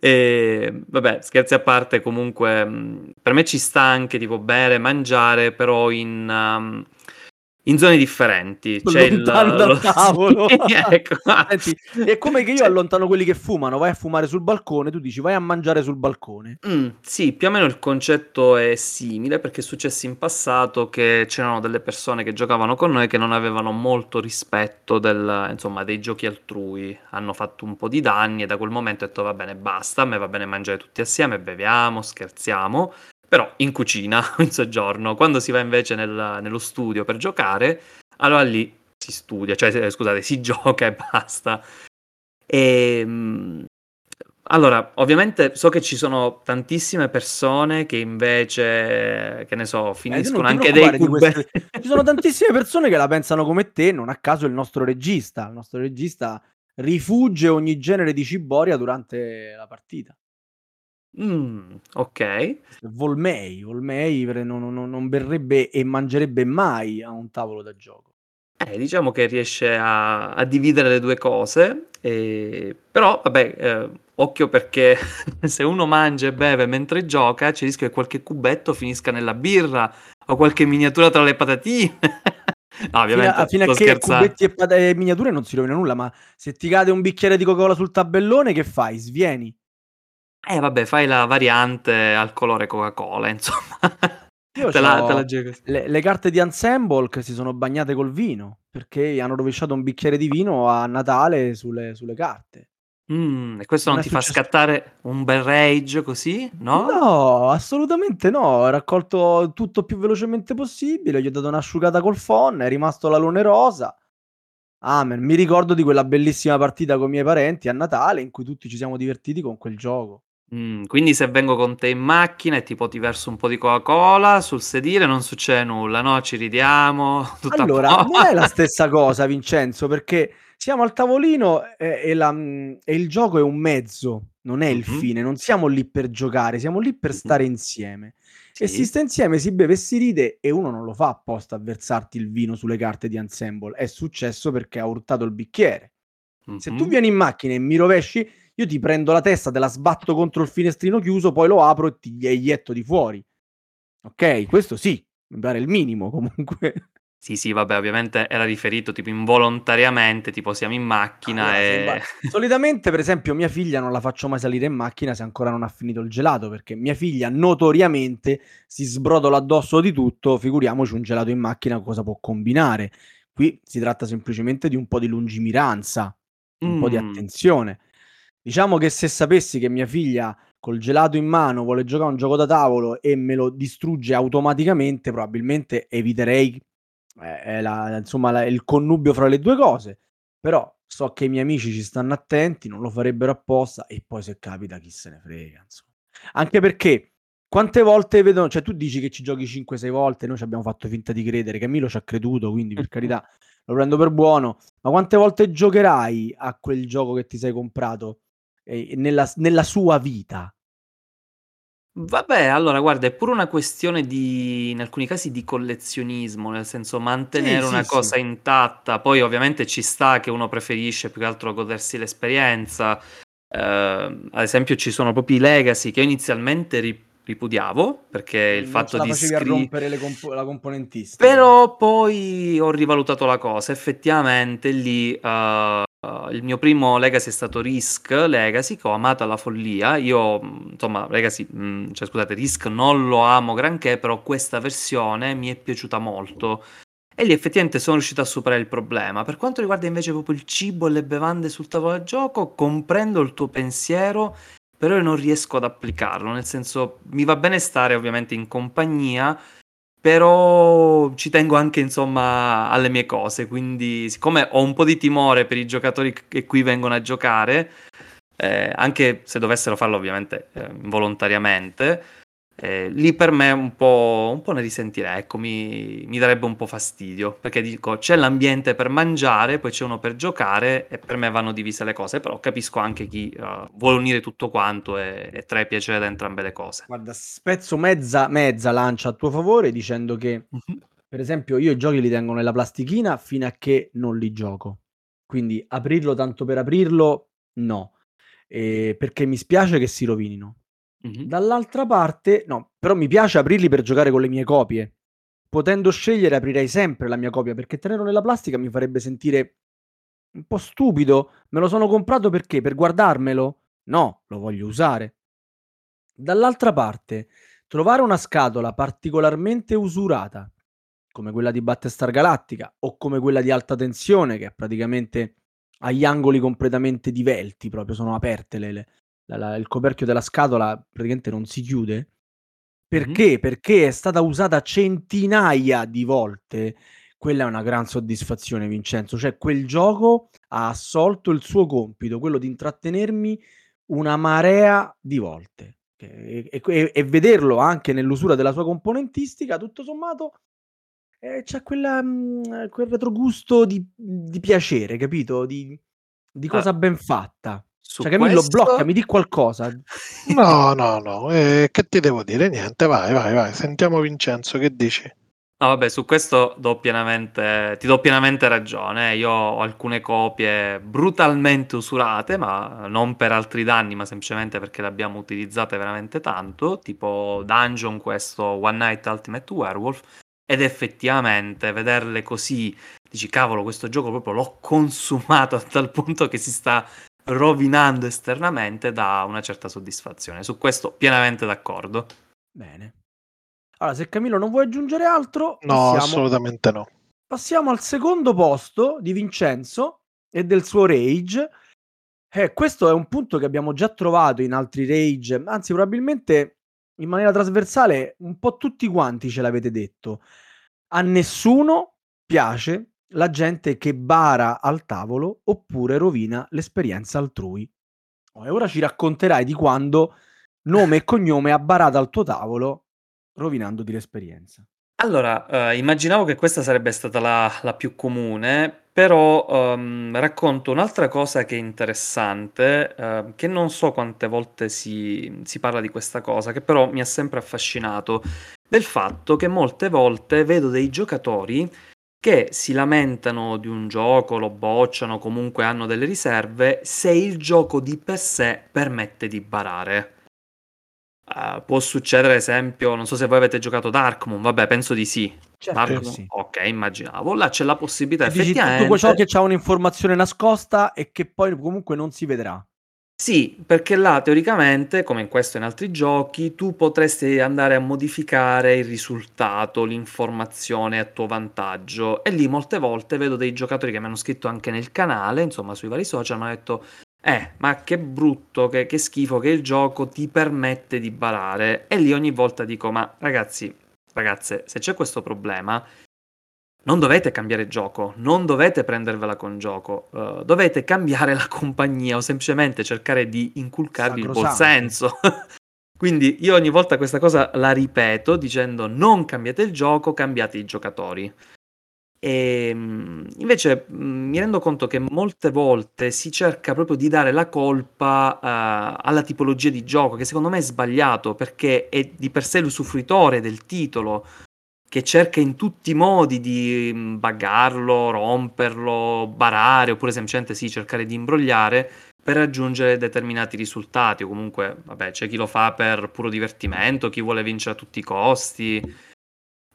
E vabbè, scherzi a parte, comunque per me ci sta anche tipo bere, mangiare, però in zone differenti. Cioè lontano dal tavolo. Ecco. Senti, è come che io allontano quelli che fumano, vai a fumare sul balcone, tu dici vai a mangiare sul balcone. Sì, più o meno il concetto è simile, perché è successo in passato che c'erano delle persone che giocavano con noi che non avevano molto rispetto dei giochi altrui, hanno fatto un po' di danni e da quel momento ho detto va bene, basta, a me va bene mangiare tutti assieme, beviamo, scherziamo. Però in cucina, in soggiorno. Quando si va invece nello studio per giocare, allora lì si studia, cioè scusate, si gioca e basta. E allora, ovviamente so che ci sono tantissime persone che invece, che ne so, finiscono anche dei cubetti. Ci sono tantissime persone che la pensano come te, non a caso il nostro regista rifugge ogni genere di ciboria durante la partita. Ok. Volmay non berrebbe e mangerebbe mai a un tavolo da gioco. Diciamo che riesce a dividere le due cose, però vabbè, occhio, perché se uno mangia e beve mentre gioca c'è il rischio che qualche cubetto finisca nella birra o qualche miniatura tra le patatine. No, ovviamente fino a che cubetti e miniature non si rovina nulla, ma se ti cade un bicchiere di Coca-Cola sul tabellone che fai? Svieni? Vabbè, fai la variante al colore Coca-Cola, insomma. Io te la gioco. Le carte di Ensemble che si sono bagnate col vino, perché hanno rovesciato un bicchiere di vino a Natale sulle carte. E questo non ti fa scattare un bel rage così, no? No, assolutamente no. Ho raccolto tutto più velocemente possibile, gli ho dato un'asciugata col phon, è rimasto l'alone rosa. Amen. Mi ricordo di quella bellissima partita con i miei parenti a Natale in cui tutti ci siamo divertiti con quel gioco. Quindi se vengo con te in macchina e tipo ti verso un po' di Coca-Cola sul sedile non succede nulla, no? Ci ridiamo. Allora, non è la stessa cosa, Vincenzo, perché siamo al tavolino e il gioco è un mezzo, non è il fine, non siamo lì per giocare, siamo lì per stare insieme. Sì. E si sta insieme, si beve e si ride, e uno non lo fa apposta a versarti il vino sulle carte di Ensemble. È successo perché ha urtato il bicchiere. Se tu vieni in macchina e mi rovesci, io ti prendo la testa, te la sbatto contro il finestrino chiuso, poi lo apro e ti ghiaietto di fuori. Ok, questo sì, mi pare il minimo comunque. Sì, vabbè, ovviamente era riferito tipo involontariamente, tipo siamo in macchina Solitamente, per esempio, mia figlia non la faccio mai salire in macchina se ancora non ha finito il gelato, perché mia figlia notoriamente si sbrotola addosso di tutto, figuriamoci un gelato in macchina cosa può combinare. Qui si tratta semplicemente di un po' di lungimiranza, un po' di attenzione. Diciamo che se sapessi che mia figlia col gelato in mano vuole giocare a un gioco da tavolo e me lo distrugge automaticamente, probabilmente eviterei il connubio fra le due cose, però so che i miei amici ci stanno attenti, non lo farebbero apposta, e poi se capita chi se ne frega, insomma. Anche perché quante volte vedono, cioè tu dici che ci giochi 5-6 volte, noi ci abbiamo fatto finta di credere, Camillo ci ha creduto, quindi per carità lo prendo per buono, ma quante volte giocherai a quel gioco che ti sei comprato nella sua vita? Vabbè, allora guarda, è pure una questione di, in alcuni casi, di collezionismo, nel senso mantenere una cosa intatta. Poi ovviamente ci sta che uno preferisce più che altro godersi l'esperienza. Ad esempio ci sono proprio i legacy che io inizialmente ripudiavo, perché il non fatto di rompere la componentistica, però poi ho rivalutato la cosa, effettivamente lì il mio primo Legacy è stato Risk Legacy, che ho amato alla follia. Io, insomma, Risk non lo amo granché, però questa versione mi è piaciuta molto e lì effettivamente sono riuscito a superare il problema. Per quanto riguarda invece proprio il cibo e le bevande sul tavolo da gioco, comprendo il tuo pensiero, però io non riesco ad applicarlo, nel senso mi va bene stare ovviamente in compagnia, però ci tengo anche, insomma, alle mie cose, quindi siccome ho un po' di timore per i giocatori che qui vengono a giocare, anche se dovessero farlo ovviamente involontariamente, lì per me un po' ne risentirei, ecco, mi darebbe un po' fastidio, perché dico c'è l'ambiente per mangiare, poi c'è uno per giocare e per me vanno divise le cose, però capisco anche chi vuole unire tutto quanto e trae piacere da entrambe le cose. Guarda, spezzo mezza lancia a tuo favore dicendo che per esempio io i giochi li tengo nella plastichina fino a che non li gioco, quindi aprirlo tanto per aprirlo no, perché mi spiace che si rovinino. Dall'altra parte no, però mi piace aprirli per giocare con le mie copie, potendo scegliere aprirei sempre la mia copia, perché tenerlo nella plastica mi farebbe sentire un po' stupido, me lo sono comprato perché? Per guardarmelo? No, lo voglio usare. Dall'altra parte trovare una scatola particolarmente usurata come quella di Battlestar Galactica o come quella di Alta Tensione, che è praticamente agli angoli completamente divelti, proprio sono aperte il coperchio della scatola praticamente non si chiude, perché? Perché è stata usata centinaia di volte. Quella è una gran soddisfazione, Vincenzo, cioè quel gioco ha assolto il suo compito, quello di intrattenermi una marea di volte, e vederlo anche nell'usura della sua componentistica, tutto sommato c'è quel retrogusto di piacere, capito? Di cosa ben fatta. Cioè, Camillo, bloccami, di qualcosa. No, che ti devo dire? Niente, vai, sentiamo Vincenzo, che dici? No, vabbè, su questo ti do pienamente ragione. Io ho alcune copie brutalmente usurate, ma non per altri danni, ma semplicemente perché le abbiamo utilizzate veramente tanto, tipo Dungeon, questo One Night Ultimate Werewolf, ed effettivamente vederle così, dici, cavolo, questo gioco proprio l'ho consumato a tal punto che si sta rovinando esternamente, dà una certa soddisfazione. Su questo pienamente d'accordo. Bene. Allora, se Camillo non vuoi aggiungere altro... No, assolutamente no. Passiamo al secondo posto di Vincenzo e del suo Rage. Questo è un punto che abbiamo già trovato in altri Rage, anzi probabilmente in maniera trasversale un po' tutti quanti ce l'avete detto. A nessuno piace la gente che bara al tavolo oppure rovina l'esperienza altrui. E ora ci racconterai di quando nome e cognome ha barato al tuo tavolo rovinandoti l'esperienza. Allora, immaginavo che questa sarebbe stata la più comune, però racconto un'altra cosa che è interessante, che non so quante volte si parla di questa cosa, che però mi ha sempre affascinato, del fatto che molte volte vedo dei giocatori che si lamentano di un gioco, lo bocciano, comunque hanno delle riserve, se il gioco di per sé permette di barare. Può succedere, ad esempio, non so se voi avete giocato Darkmoon, vabbè, penso di sì. Certo. Sì. Ok, immaginavo. Là c'è la possibilità, e effettivamente, dici tutto ciò che c'ha un'informazione nascosta e che poi comunque non si vedrà. Sì, perché là teoricamente, come in questo e in altri giochi, tu potresti andare a modificare il risultato, l'informazione a tuo vantaggio. E lì molte volte vedo dei giocatori che mi hanno scritto anche nel canale, insomma sui vari social, mi hanno detto ma che brutto, che schifo che il gioco ti permette di barare. E lì ogni volta dico, ma ragazze, se c'è questo problema, non dovete cambiare gioco, non dovete prendervela con gioco, dovete cambiare la compagnia o semplicemente cercare di inculcarvi il buon senso. Quindi io ogni volta questa cosa la ripeto dicendo non cambiate il gioco, cambiate i giocatori. E invece mi rendo conto che molte volte si cerca proprio di dare la colpa alla tipologia di gioco, che secondo me è sbagliato, perché è di per sé l'usufruitore del titolo che cerca in tutti i modi di buggarlo, romperlo, barare, oppure semplicemente cercare di imbrogliare per raggiungere determinati risultati, o comunque c'è chi lo fa per puro divertimento, chi vuole vincere a tutti i costi.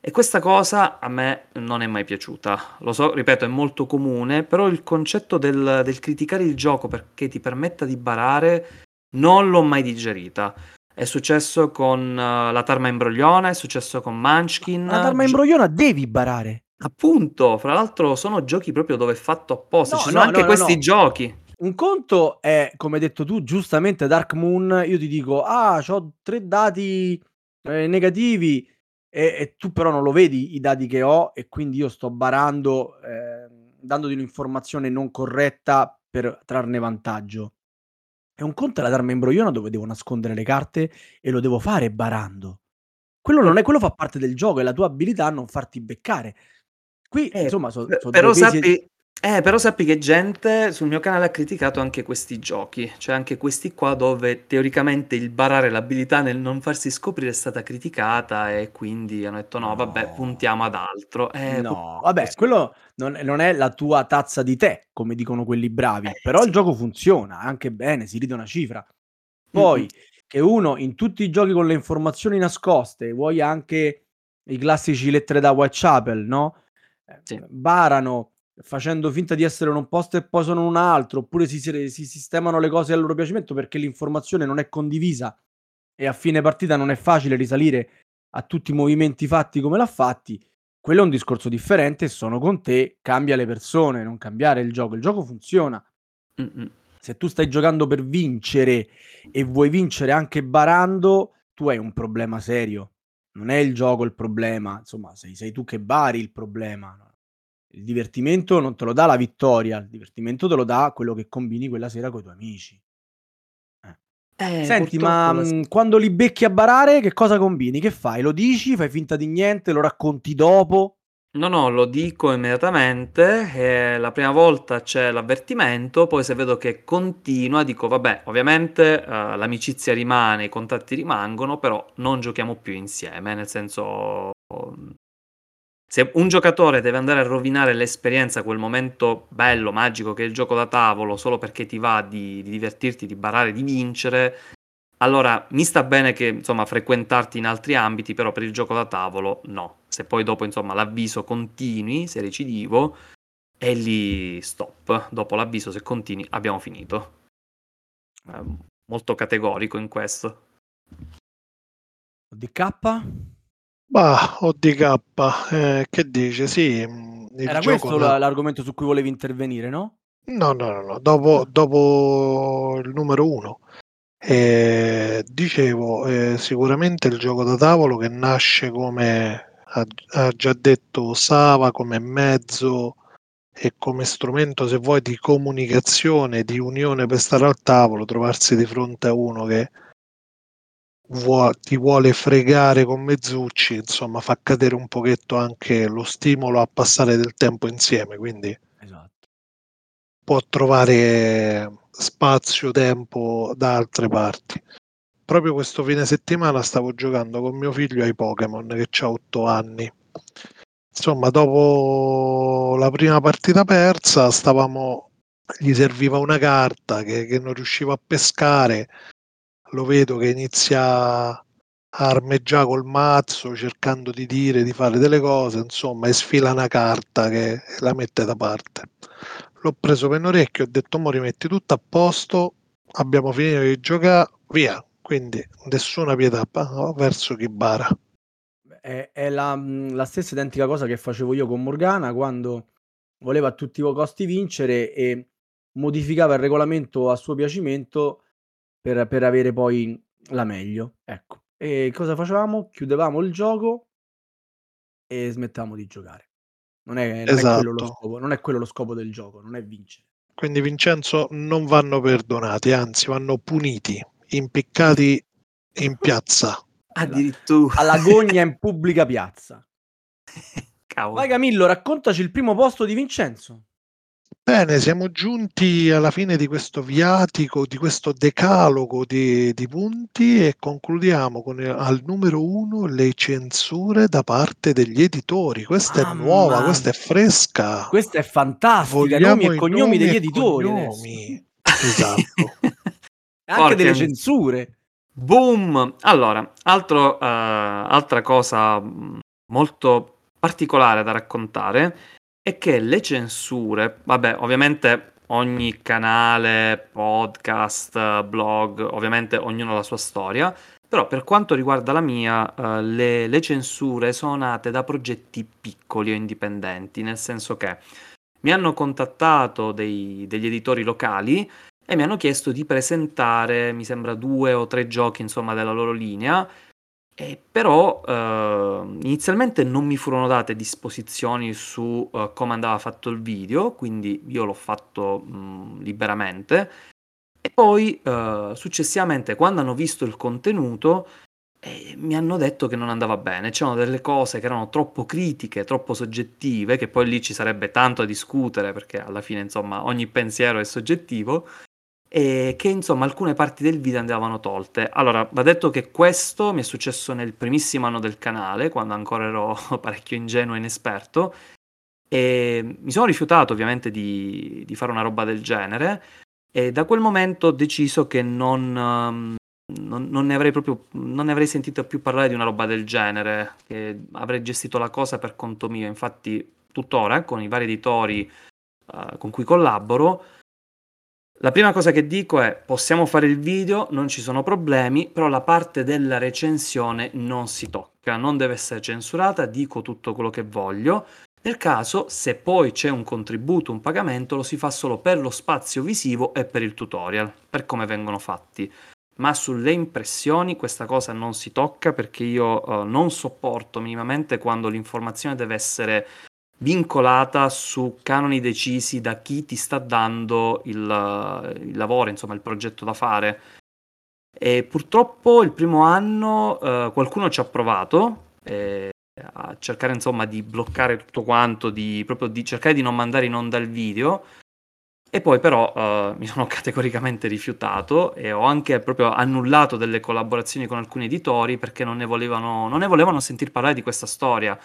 E questa cosa a me non è mai piaciuta. Lo so, ripeto, è molto comune, però il concetto del criticare il gioco perché ti permetta di barare non l'ho mai digerita. È successo con La Tarma Imbrogliona, è successo con Munchkin. La Tarma Imbrogliona devi barare. Appunto, fra l'altro sono giochi proprio dove è fatto apposta. Ci sono anche questi giochi. Un conto è, come hai detto tu, giustamente Dark Moon, io ti dico, c'ho 3 dati negativi, e tu però non lo vedi i dati che ho, e quindi io sto barando, dandoti un'informazione non corretta per trarne vantaggio. È un conto la Tarma Imbrogliona dove devo nascondere le carte e lo devo fare barando. Quello non è, quello fa parte del gioco, è la tua abilità a non farti beccare. Qui insomma però sappi che gente sul mio canale ha criticato anche questi giochi, cioè anche questi qua dove teoricamente il barare, l'abilità nel non farsi scoprire è stata criticata, e quindi hanno detto no, vabbè, puntiamo ad altro. Quello non è la tua tazza di tè, come dicono quelli bravi, però sì. Il gioco funziona anche bene, si ride una cifra. Poi che uno in tutti i giochi con le informazioni nascoste, vuoi anche i classici lettere da Whitechapel, no? Sì. Barano facendo finta di essere un posto e poi sono un altro, oppure si sistemano le cose a loro piacimento perché l'informazione non è condivisa e a fine partita non è facile risalire a tutti i movimenti fatti come l'ha fatti. Quello è un discorso differente, sono con te, cambia le persone, non cambiare il gioco funziona. Mm-mm. Se tu stai giocando per vincere e vuoi vincere anche barando, tu hai un problema serio, non è il gioco il problema, insomma sei tu che bari il problema. Il divertimento non te lo dà la vittoria, il divertimento te lo dà quello che combini quella sera con i tuoi amici. Senti, ma quando li becchi a barare, che cosa combini? Che fai? Lo dici? Fai finta di niente? Lo racconti dopo? No, lo dico immediatamente. La prima volta c'è l'avvertimento, poi se vedo che continua dico vabbè, ovviamente l'amicizia rimane, i contatti rimangono, però non giochiamo più insieme, nel senso... Se un giocatore deve andare a rovinare l'esperienza, quel momento bello, magico che è il gioco da tavolo, solo perché ti va di divertirti, di barare, di vincere, allora mi sta bene che insomma frequentarti in altri ambiti, però per il gioco da tavolo no. Se poi dopo insomma l'avviso continui, se recidivo, e lì stop. Dopo l'avviso, se continui, abbiamo finito. È molto categorico in questo. DK? Bah, ODK, che dice? Sì, era questo l'argomento su cui volevi intervenire, no? No. Dopo il numero 1, dicevo, sicuramente il gioco da tavolo che nasce, come ha già detto Sava, come mezzo e come strumento, se vuoi, di comunicazione, di unione per stare al tavolo, trovarsi di fronte a uno che ti vuole fregare con mezzucci, insomma fa cadere un pochetto anche lo stimolo a passare del tempo insieme, quindi esatto. Può trovare spazio, tempo da altre parti. Proprio questo fine settimana stavo giocando con mio figlio ai Pokémon, che c'ha 8 anni. Insomma, dopo la prima partita persa gli serviva una carta che non riusciva a pescare. Lo vedo che inizia armeggiare col mazzo cercando di dire, di fare delle cose, insomma, e sfila una carta che la mette da parte. L'ho preso per un orecchio, ho detto mo rimetti tutto a posto, abbiamo finito di giocare, via. Quindi nessuna pietà verso chi bara. È la stessa identica cosa che facevo io con Morgana quando voleva a tutti i costi vincere e modificava il regolamento a suo piacimento per avere poi la meglio, ecco. E cosa facevamo? Chiudevamo il gioco e smettavamo di giocare. Non è quello lo scopo, non è quello lo scopo del gioco, non è vincere. Quindi, Vincenzo, non vanno perdonati, anzi vanno puniti, impiccati in piazza. Addirittura alla gogna in pubblica piazza. Cavolo. Vai Camillo, raccontaci il primo posto di Vincenzo. Bene, siamo giunti alla fine di questo viatico, di questo decalogo di punti, e concludiamo con al numero 1 le censure da parte degli editori. Questa è nuova, questa è fresca. Questa è fantastica. Vogliamo nomi e cognomi degli editori. Cognomi. Esatto. Anche Orchim. Delle censure. Boom! Allora, altra cosa molto particolare da raccontare è che le censure, vabbè, ovviamente ogni canale, podcast, blog, ovviamente ognuno ha la sua storia, però per quanto riguarda la mia, le censure sono nate da progetti piccoli o indipendenti, nel senso che mi hanno contattato degli editori locali e mi hanno chiesto di presentare, mi sembra, 2 o 3 giochi, insomma, della loro linea, e però inizialmente non mi furono date disposizioni su come andava fatto il video, quindi io l'ho fatto liberamente, e poi successivamente, quando hanno visto il contenuto, mi hanno detto che non andava bene, c'erano delle cose che erano troppo critiche, troppo soggettive, che poi lì ci sarebbe tanto da discutere, perché alla fine, insomma, ogni pensiero è soggettivo, e che, insomma, alcune parti del video andavano tolte. Allora, va detto che questo mi è successo nel primissimo anno del canale, quando ancora ero parecchio ingenuo e inesperto, e mi sono rifiutato ovviamente di fare una roba del genere, e da quel momento ho deciso che non ne avrei sentito più parlare di una roba del genere, che avrei gestito la cosa per conto mio. Infatti tuttora, con i vari editori con cui collaboro, la prima cosa che dico è: possiamo fare il video, non ci sono problemi, però la parte della recensione non si tocca, non deve essere censurata, dico tutto quello che voglio. Nel caso, se poi c'è un contributo, un pagamento, lo si fa solo per lo spazio visivo e per il tutorial, per come vengono fatti. Ma sulle impressioni questa cosa non si tocca, perché io non sopporto minimamente quando l'informazione deve essere vincolata su canoni decisi da chi ti sta dando il lavoro, insomma il progetto da fare. E purtroppo il primo anno qualcuno ci ha provato a cercare, insomma, di bloccare tutto quanto, proprio di cercare di non mandare in onda il video. E poi però mi sono categoricamente rifiutato, e ho anche proprio annullato delle collaborazioni con alcuni editori, perché non ne volevano sentir parlare di questa storia.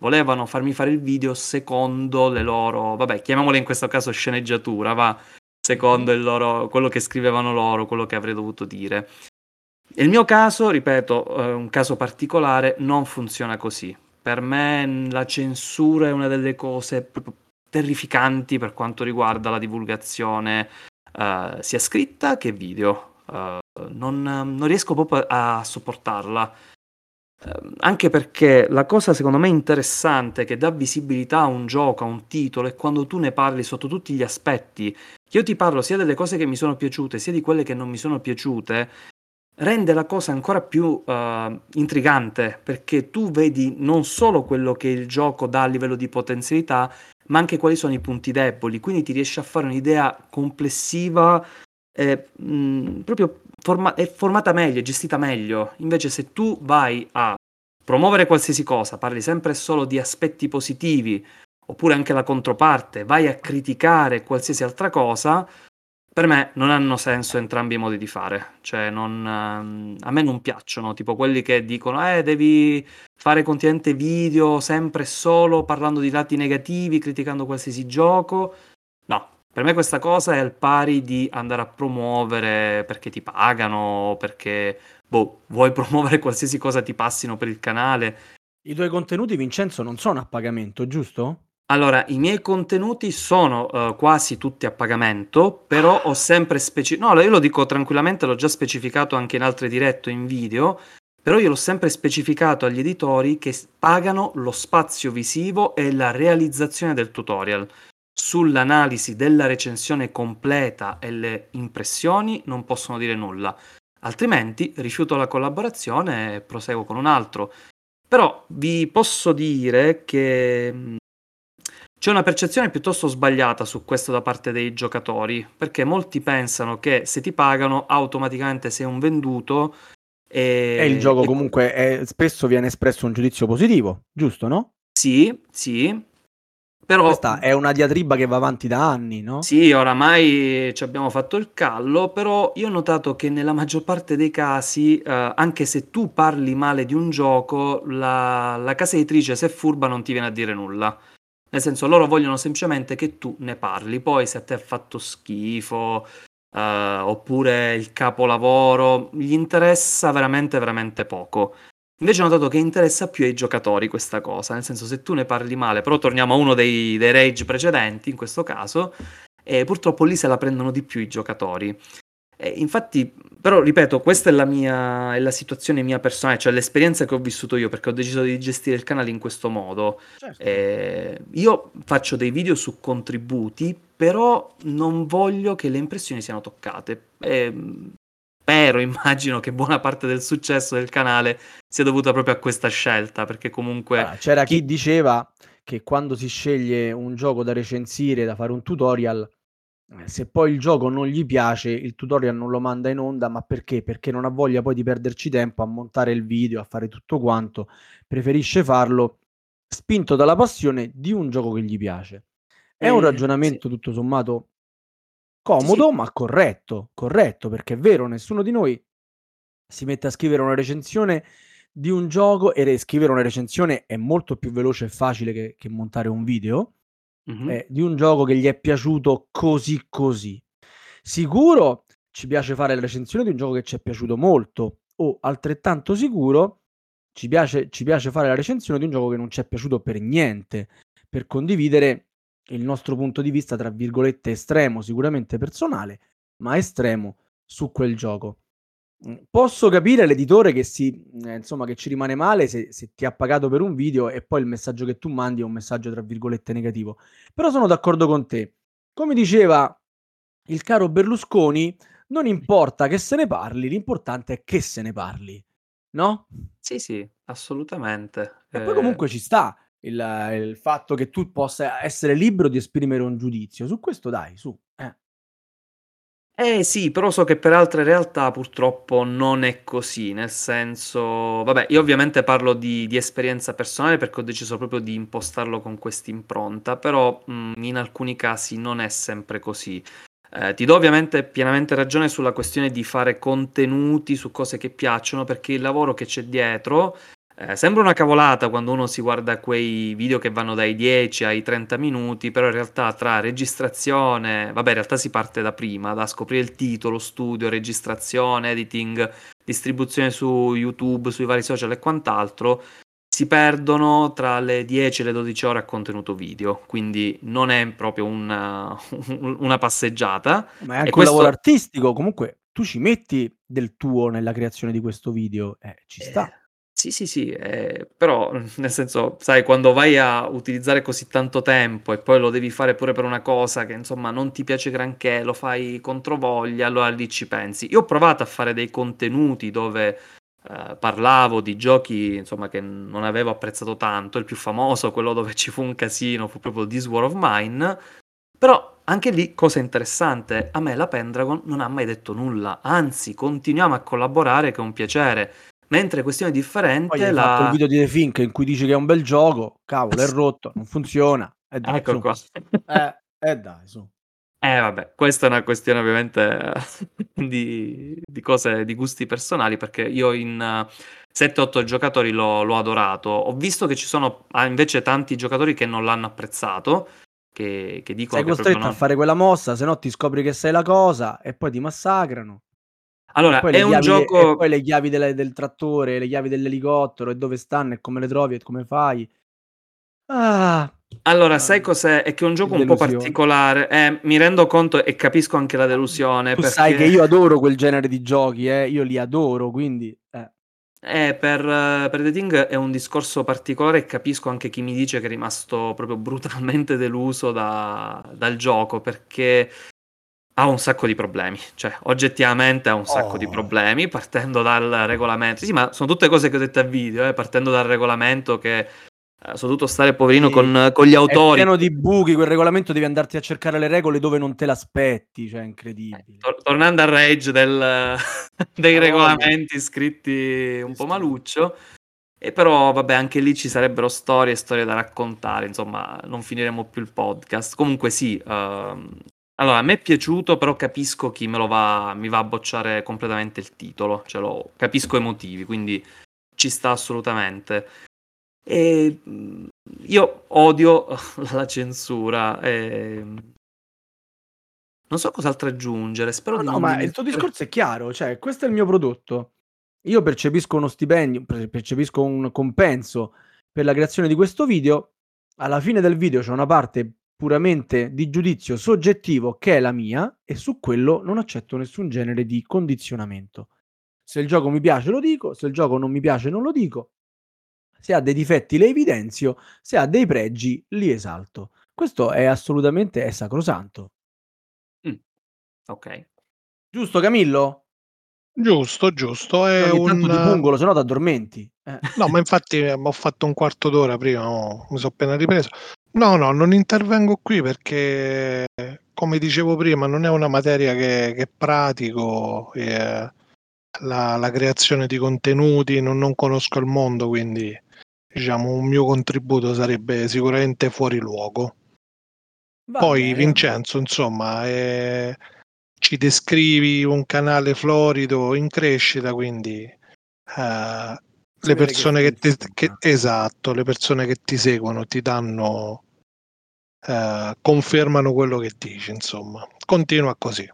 Volevano farmi fare il video secondo le loro, vabbè, chiamiamole in questo caso sceneggiatura, secondo quello che scrivevano loro, quello che avrei dovuto dire. Il mio caso, ripeto, è un caso particolare, non funziona così. Per me la censura è una delle cose proprio terrificanti per quanto riguarda la divulgazione sia scritta che video. Non riesco proprio a sopportarla, anche perché la cosa secondo me interessante che dà visibilità a un gioco, a un titolo, è quando tu ne parli sotto tutti gli aspetti. Io ti parlo sia delle cose che mi sono piaciute sia di quelle che non mi sono piaciute, rende la cosa ancora più intrigante, perché tu vedi non solo quello che il gioco dà a livello di potenzialità, ma anche quali sono i punti deboli, quindi ti riesci a fare un'idea complessiva, proprio è formata meglio, è gestita meglio. Invece se tu vai a promuovere qualsiasi cosa, parli sempre solo di aspetti positivi, oppure anche la controparte, vai a criticare qualsiasi altra cosa, per me non hanno senso entrambi i modi di fare. Cioè a me non piacciono, tipo quelli che dicono devi fare continuamente video sempre solo parlando di lati negativi, criticando qualsiasi gioco. No, per me questa cosa è al pari di andare a promuovere perché ti pagano, perché boh, vuoi promuovere qualsiasi cosa ti passino per il canale. I tuoi contenuti, Vincenzo, non sono a pagamento, giusto? Allora, i miei contenuti sono quasi tutti a pagamento, però ho sempre specificato... No, io lo dico tranquillamente, l'ho già specificato anche in altre dirette, in video, però io l'ho sempre specificato agli editori che pagano lo spazio visivo e la realizzazione del tutorial. Sull'analisi della recensione completa e le impressioni non possono dire nulla, altrimenti rifiuto la collaborazione e proseguo con un altro. Però vi posso dire che... c'è una percezione piuttosto sbagliata su questo da parte dei giocatori, perché molti pensano che se ti pagano automaticamente sei un venduto e il gioco comunque è... spesso viene espresso un giudizio positivo, giusto, no? Sì, sì. Però questa è una diatriba che va avanti da anni, no? Sì, oramai ci abbiamo fatto il callo, però io ho notato che nella maggior parte dei casi, anche se tu parli male di un gioco, la casa editrice, se è furba, non ti viene a dire nulla. Nel senso, loro vogliono semplicemente che tu ne parli, poi se a te ha fatto schifo oppure il capolavoro, gli interessa veramente veramente poco. Invece ho notato che interessa più ai giocatori questa cosa, nel senso, se tu ne parli male, però torniamo a uno dei rage precedenti in questo caso, e purtroppo lì se la prendono di più i giocatori. E infatti, però ripeto, questa è la situazione mia personale, cioè l'esperienza che ho vissuto io, perché ho deciso di gestire il canale in questo modo. Certo. Io faccio dei video su contributi, però non voglio che le impressioni siano toccate. Spero, immagino che buona parte del successo del canale sia dovuta proprio a questa scelta, perché comunque... Allora, c'era chi diceva che quando si sceglie un gioco da recensire, da fare un tutorial... se poi il gioco non gli piace, il tutorial non lo manda in onda, ma perché? Perché non ha voglia poi di perderci tempo a montare il video, a fare tutto quanto, preferisce farlo spinto dalla passione di un gioco che gli piace. È un ragionamento, sì, tutto sommato comodo, sì, ma corretto, perché è vero, nessuno di noi si mette a scrivere una recensione di un gioco, e scrivere una recensione è molto più veloce e facile che montare un video. Mm-hmm. Di un gioco che gli è piaciuto così. Sicuro ci piace fare la recensione di un gioco che ci è piaciuto molto, o altrettanto sicuro ci piace fare la recensione di un gioco che non ci è piaciuto per niente, per condividere il nostro punto di vista, tra virgolette, estremo, sicuramente personale, ma estremo su quel gioco. Posso capire l'editore che che ci rimane male se ti ha pagato per un video e poi il messaggio che tu mandi è un messaggio, tra virgolette, negativo. Però sono d'accordo con te. Come diceva il caro Berlusconi, non importa che se ne parli, l'importante è che se ne parli, no? Sì, sì, assolutamente. E poi comunque ci sta il fatto che tu possa essere libero di esprimere un giudizio. Su questo dai, su. Sì, però so che per altre realtà purtroppo non è così, nel senso... Vabbè, io ovviamente parlo di esperienza personale perché ho deciso proprio di impostarlo con quest'impronta, però in alcuni casi non è sempre così. Ti do ovviamente pienamente ragione sulla questione di fare contenuti su cose che piacciono, perché il lavoro che c'è dietro... sembra una cavolata quando uno si guarda quei video che vanno dai 10 ai 30 minuti, però in realtà tra registrazione, vabbè, in realtà si parte da prima, da scoprire il titolo, studio, registrazione, editing, distribuzione su YouTube, sui vari social e quant'altro, si perdono tra le 10 e le 12 ore a contenuto video, quindi non è proprio una passeggiata. Ma è anche un lavoro artistico, comunque tu ci metti del tuo nella creazione di questo video, ci sta. Sì, però nel senso, sai, quando vai a utilizzare così tanto tempo e poi lo devi fare pure per una cosa che insomma non ti piace granché, lo fai controvoglia, allora lì ci pensi. Io ho provato a fare dei contenuti dove parlavo di giochi insomma che non avevo apprezzato tanto, il più famoso, quello dove ci fu un casino, fu proprio This War of Mine, però anche lì, cosa interessante, a me la Pendragon non ha mai detto nulla, anzi continuiamo a collaborare che è un piacere. Mentre questione differente... Poi hai fatto il video di The Fink in cui dici che è un bel gioco, cavolo, è rotto, non funziona. Dai, ecco su. Qua. Dai, su. Vabbè, questa è una questione ovviamente di cose, di gusti personali, perché io in 7-8 giocatori l'ho adorato. Ho visto che ci sono invece tanti giocatori che non l'hanno apprezzato, che dicono sei che... Sei costretto a fare quella mossa, se no ti scopri che sei la cosa e poi ti massacrano. Allora, è un gioco... E poi le chiavi del trattore, le chiavi dell'elicottero, e dove stanno, e come le trovi, e come fai. Ah... Allora, sai cos'è? È che è un gioco un po' particolare, mi rendo conto e capisco anche la delusione. Tu perché... sai che io adoro quel genere di giochi, io li adoro, quindi... Per The Thing è un discorso particolare e capisco anche chi mi dice che è rimasto proprio brutalmente deluso dal gioco, perché ha un sacco di problemi, cioè oggettivamente ha un sacco di problemi, partendo dal regolamento. Sì, ma sono tutte cose che ho detto a video, partendo dal regolamento che... sono dovuto stare poverino con gli autori. È pieno di buchi quel regolamento, devi andarti a cercare le regole dove non te l'aspetti, cioè incredibile. Tornando al rage dei regolamenti scritti un po' maluccio, e però vabbè, anche lì ci sarebbero storie da raccontare, insomma non finiremo più il podcast. Comunque sì, allora a me è piaciuto, però capisco chi mi va a bocciare completamente il titolo, cioè capisco i motivi, quindi ci sta assolutamente. E io odio la censura, non so cos'altro aggiungere. Spero no, ma il tuo discorso è chiaro, cioè questo è il mio prodotto, io percepisco uno stipendio, percepisco un compenso per la creazione di questo video. Alla fine del video c'è una parte puramente di giudizio soggettivo che è la mia, e su quello non accetto nessun genere di condizionamento. Se il gioco mi piace lo dico, se il gioco non mi piace non lo dico. Se ha dei difetti le evidenzio, se ha dei pregi li esalto. Questo è assolutamente sacrosanto. Ok. Giusto, Camillo? Giusto. È ogni tanto ti pungolo, se no ti addormenti. No, ma infatti ho fatto un quarto d'ora prima, mi sono appena ripreso. No, non intervengo qui perché, come dicevo prima, non è una materia che pratico. La creazione di contenuti, non conosco il mondo, quindi diciamo un mio contributo sarebbe sicuramente fuori luogo. Poi Vincenzo, insomma, ci descrivi un canale florido in crescita, quindi le persone le persone che ti seguono ti danno, confermano quello che dici, insomma. Continua così.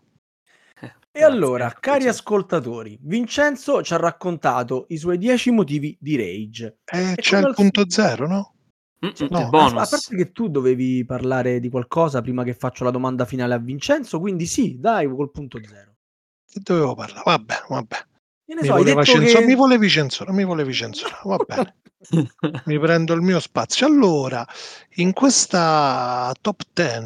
E allora, cari ascoltatori, Vincenzo ci ha raccontato i suoi 10 motivi di rage. C'è il punto zero, no? No. Bonus. A parte che tu dovevi parlare di qualcosa prima che faccio la domanda finale a Vincenzo, quindi sì, dai, col punto zero. Che dovevo parlare? Vabbè. Mi volevi censurare, va bene. Mi prendo il mio spazio. Allora, in questa top 10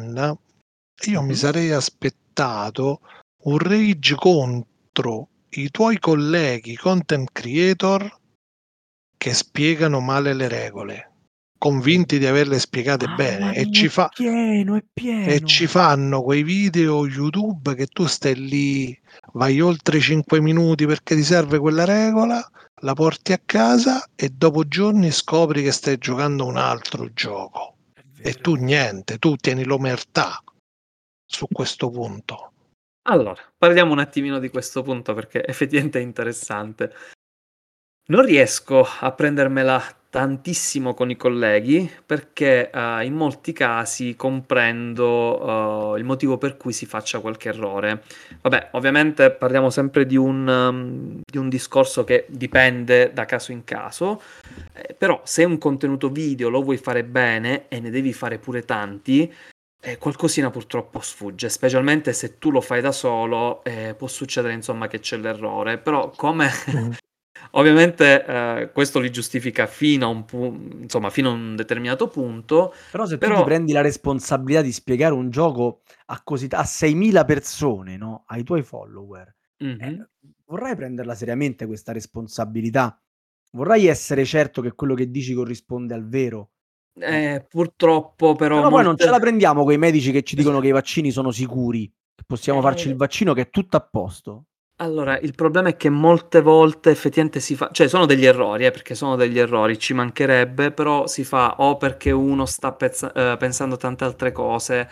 io mi sarei aspettato un rage contro i tuoi colleghi content creator che spiegano male le regole, convinti di averle spiegate bene, e è pieno. E ci fanno quei video YouTube che tu stai lì, vai oltre 5 minuti perché ti serve quella regola, la porti a casa e dopo giorni scopri che stai giocando un altro gioco, e tu niente, tu tieni l'omertà su questo punto. Allora, parliamo un attimino di questo punto perché effettivamente è interessante. Non riesco a prendermela tantissimo con i colleghi perché in molti casi comprendo il motivo per cui si faccia qualche errore. Vabbè, ovviamente parliamo sempre di un discorso che dipende da caso in caso, però se un contenuto video lo vuoi fare bene e ne devi fare pure tanti, qualcosina purtroppo sfugge, specialmente se tu lo fai da solo, può succedere insomma che c'è l'errore, però come ovviamente questo li giustifica fino a un determinato punto, però tu ti prendi la responsabilità di spiegare un gioco a 6.000 persone, no? Ai tuoi follower, vorrai prenderla seriamente questa responsabilità, vorrai essere certo che quello che dici corrisponde al vero. Purtroppo però poi non ce la prendiamo con i medici che ci dicono che i vaccini sono sicuri, che possiamo farci il vaccino, che è tutto a posto. Allora, il problema è che molte volte effettivamente si fa, cioè sono degli errori, perché sono degli errori, ci mancherebbe, però si fa perché uno sta pensando tante altre cose,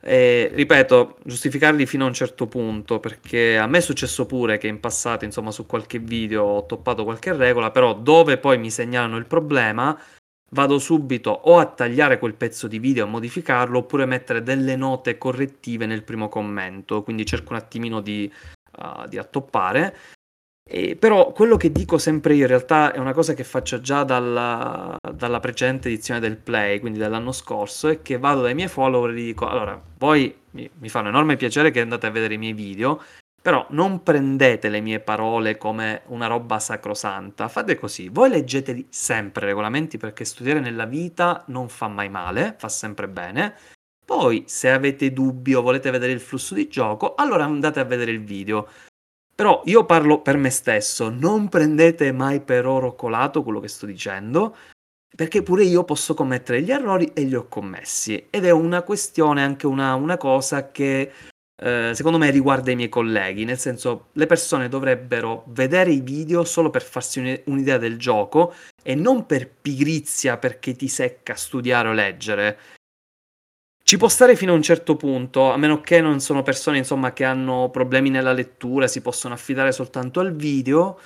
ripeto, giustificarli fino a un certo punto, perché a me è successo pure che in passato, insomma, su qualche video ho toppato qualche regola, però dove poi mi segnalano il problema vado subito o a tagliare quel pezzo di video, a modificarlo, oppure mettere delle note correttive nel primo commento, quindi cerco un attimino di di attoppare. Però quello che dico sempre io in realtà è una cosa che faccio già dalla precedente edizione del Play, quindi dall'anno scorso, è che vado dai miei follower e dico: allora, voi mi fa un enorme piacere che andate a vedere i miei video, però non prendete le mie parole come una roba sacrosanta, fate così, voi leggete sempre i regolamenti, perché studiare nella vita non fa mai male, fa sempre bene. Poi se avete dubbi o volete vedere il flusso di gioco, allora andate a vedere il video. Però io parlo per me stesso, non prendete mai per oro colato quello che sto dicendo, perché pure io posso commettere gli errori e li ho commessi. Ed è una questione, anche una cosa che secondo me riguarda i miei colleghi, nel senso, le persone dovrebbero vedere i video solo per farsi un'idea del gioco e non per pigrizia, perché ti secca studiare o leggere. Ci può stare fino a un certo punto, a meno che non sono persone, insomma, che hanno problemi nella lettura, si possono affidare soltanto al video,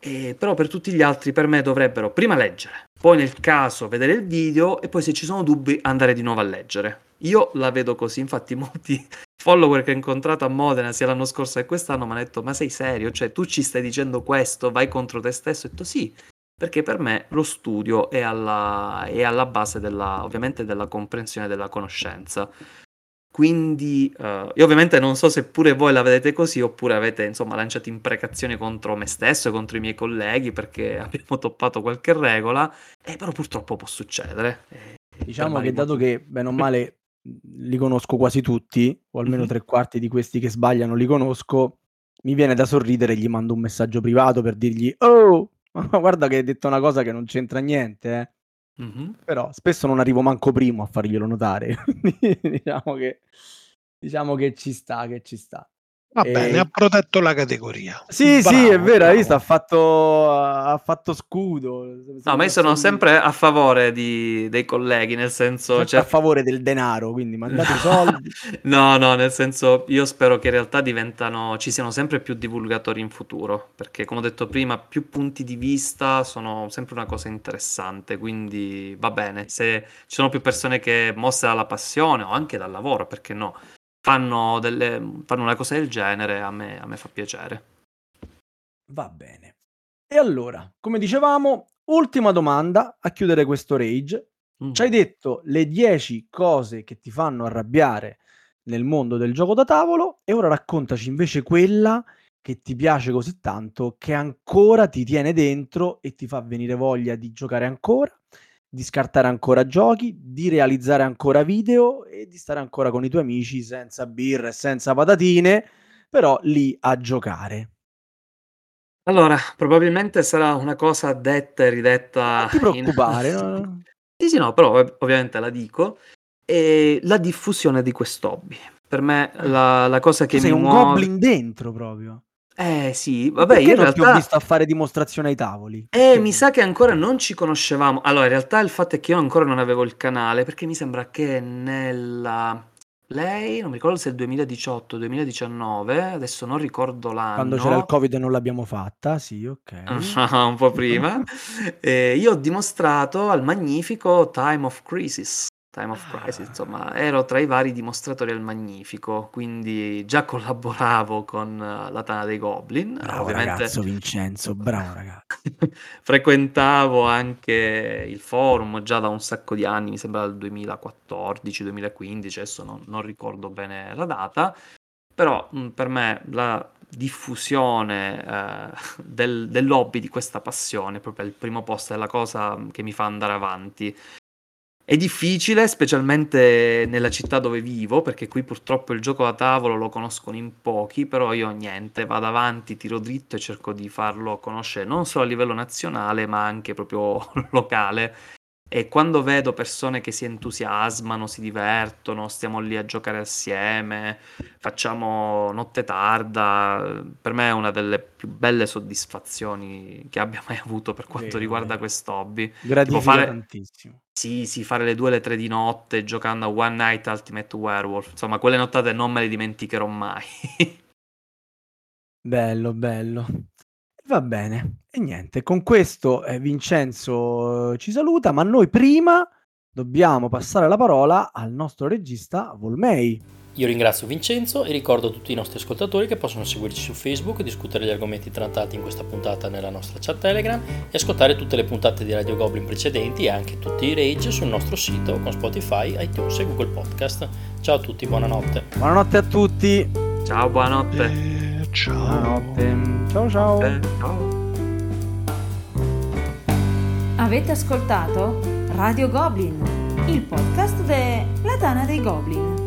però per tutti gli altri, per me, dovrebbero prima leggere, poi nel caso vedere il video e poi se ci sono dubbi andare di nuovo a leggere. Io la vedo così, infatti molti follower che ho incontrato a Modena sia l'anno scorso che quest'anno mi hanno detto: ma sei serio? Cioè tu ci stai dicendo questo, vai contro te stesso? Ho detto sì. Perché per me lo studio è alla base ovviamente della comprensione, della conoscenza. Quindi io ovviamente non so se pure voi la vedete così, oppure avete, insomma, lanciato imprecazioni contro me stesso e contro i miei colleghi perché abbiamo toppato qualche regola, però purtroppo può succedere. Diciamo che dato che, bene o male, li conosco quasi tutti, o almeno tre quarti di questi che sbagliano li conosco, mi viene da sorridere e gli mando un messaggio privato per dirgli: oh, ma guarda che hai detto una cosa che non c'entra niente, eh. Mm-hmm. Però spesso non arrivo manco primo a farglielo notare. diciamo che ci sta, Va bene, ha protetto la categoria. Sì, bravo, sì, è vero, hai visto, ha fatto scudo. No, ma io sono sempre a favore dei colleghi, nel senso... Cioè... a favore del denaro, quindi mandate soldi. No, nel senso, io spero che in realtà ci siano sempre più divulgatori in futuro, perché come ho detto prima, più punti di vista sono sempre una cosa interessante, quindi va bene. Se ci sono più persone che, mosse dalla passione o anche dal lavoro, perché no? Fanno una cosa del genere, a me fa piacere. Va bene. E allora, come dicevamo, ultima domanda a chiudere questo rage. Ci hai detto le 10 cose che ti fanno arrabbiare nel mondo del gioco da tavolo, e ora raccontaci invece quella che ti piace così tanto, che ancora ti tiene dentro e ti fa venire voglia di giocare ancora, di scartare ancora giochi, di realizzare ancora video e di stare ancora con i tuoi amici senza birra e senza patatine, però lì a giocare. Allora, probabilmente sarà una cosa detta e ridetta. Non ti preoccupare. No? Sì, no, però ovviamente la dico. E la diffusione di quest'hobby. Per me la cosa che mi muove... Sei un goblin dentro proprio. Sì, vabbè, perché io in realtà ti ho visto a fare dimostrazione ai tavoli. Mi sa che ancora non ci conoscevamo. Allora, in realtà il fatto è che io ancora non avevo il canale, perché mi sembra che lei, non mi ricordo se è il 2018 o 2019, adesso non ricordo l'anno. Quando c'era il Covid non l'abbiamo fatta, sì, ok. Un po' prima. Io ho dimostrato al magnifico Time of Crisis, insomma, ero tra i vari dimostratori al Magnifico, quindi già collaboravo con la Tana dei Goblin. Bravo, ovviamente... ragazzo Vincenzo, bravo ragazzo. Frequentavo anche il forum già da un sacco di anni, mi sembra dal 2014-2015, adesso non ricordo bene la data, però per me la diffusione dell'hobby, di questa passione, proprio al primo posto, è la cosa che mi fa andare avanti. È difficile, specialmente nella città dove vivo, perché qui purtroppo il gioco da tavolo lo conoscono in pochi, però io niente, vado avanti, tiro dritto e cerco di farlo conoscere non solo a livello nazionale ma anche proprio locale. E quando vedo persone che si entusiasmano, si divertono, stiamo lì a giocare assieme, facciamo notte tarda, per me è una delle più belle soddisfazioni che abbia mai avuto per quanto riguarda questo hobby. Gratifica tantissimo. Sì, fare le 2 o le 3 di notte giocando a One Night Ultimate Werewolf. Insomma, quelle nottate non me le dimenticherò mai. Bello. Va bene. E niente, con questo Vincenzo ci saluta, ma noi prima dobbiamo passare la parola al nostro regista Volmay. Io ringrazio Vincenzo e ricordo a tutti i nostri ascoltatori che possono seguirci su Facebook, discutere gli argomenti trattati in questa puntata nella nostra chat Telegram e ascoltare tutte le puntate di Radio Goblin precedenti e anche tutti i rage sul nostro sito con Spotify, iTunes e Google Podcast. Ciao a tutti, buonanotte. Buonanotte a tutti. Ciao, buonanotte. Ciao. Buonanotte. Ciao, ciao. Ciao. Avete ascoltato Radio Goblin, il podcast della Tana dei Goblin.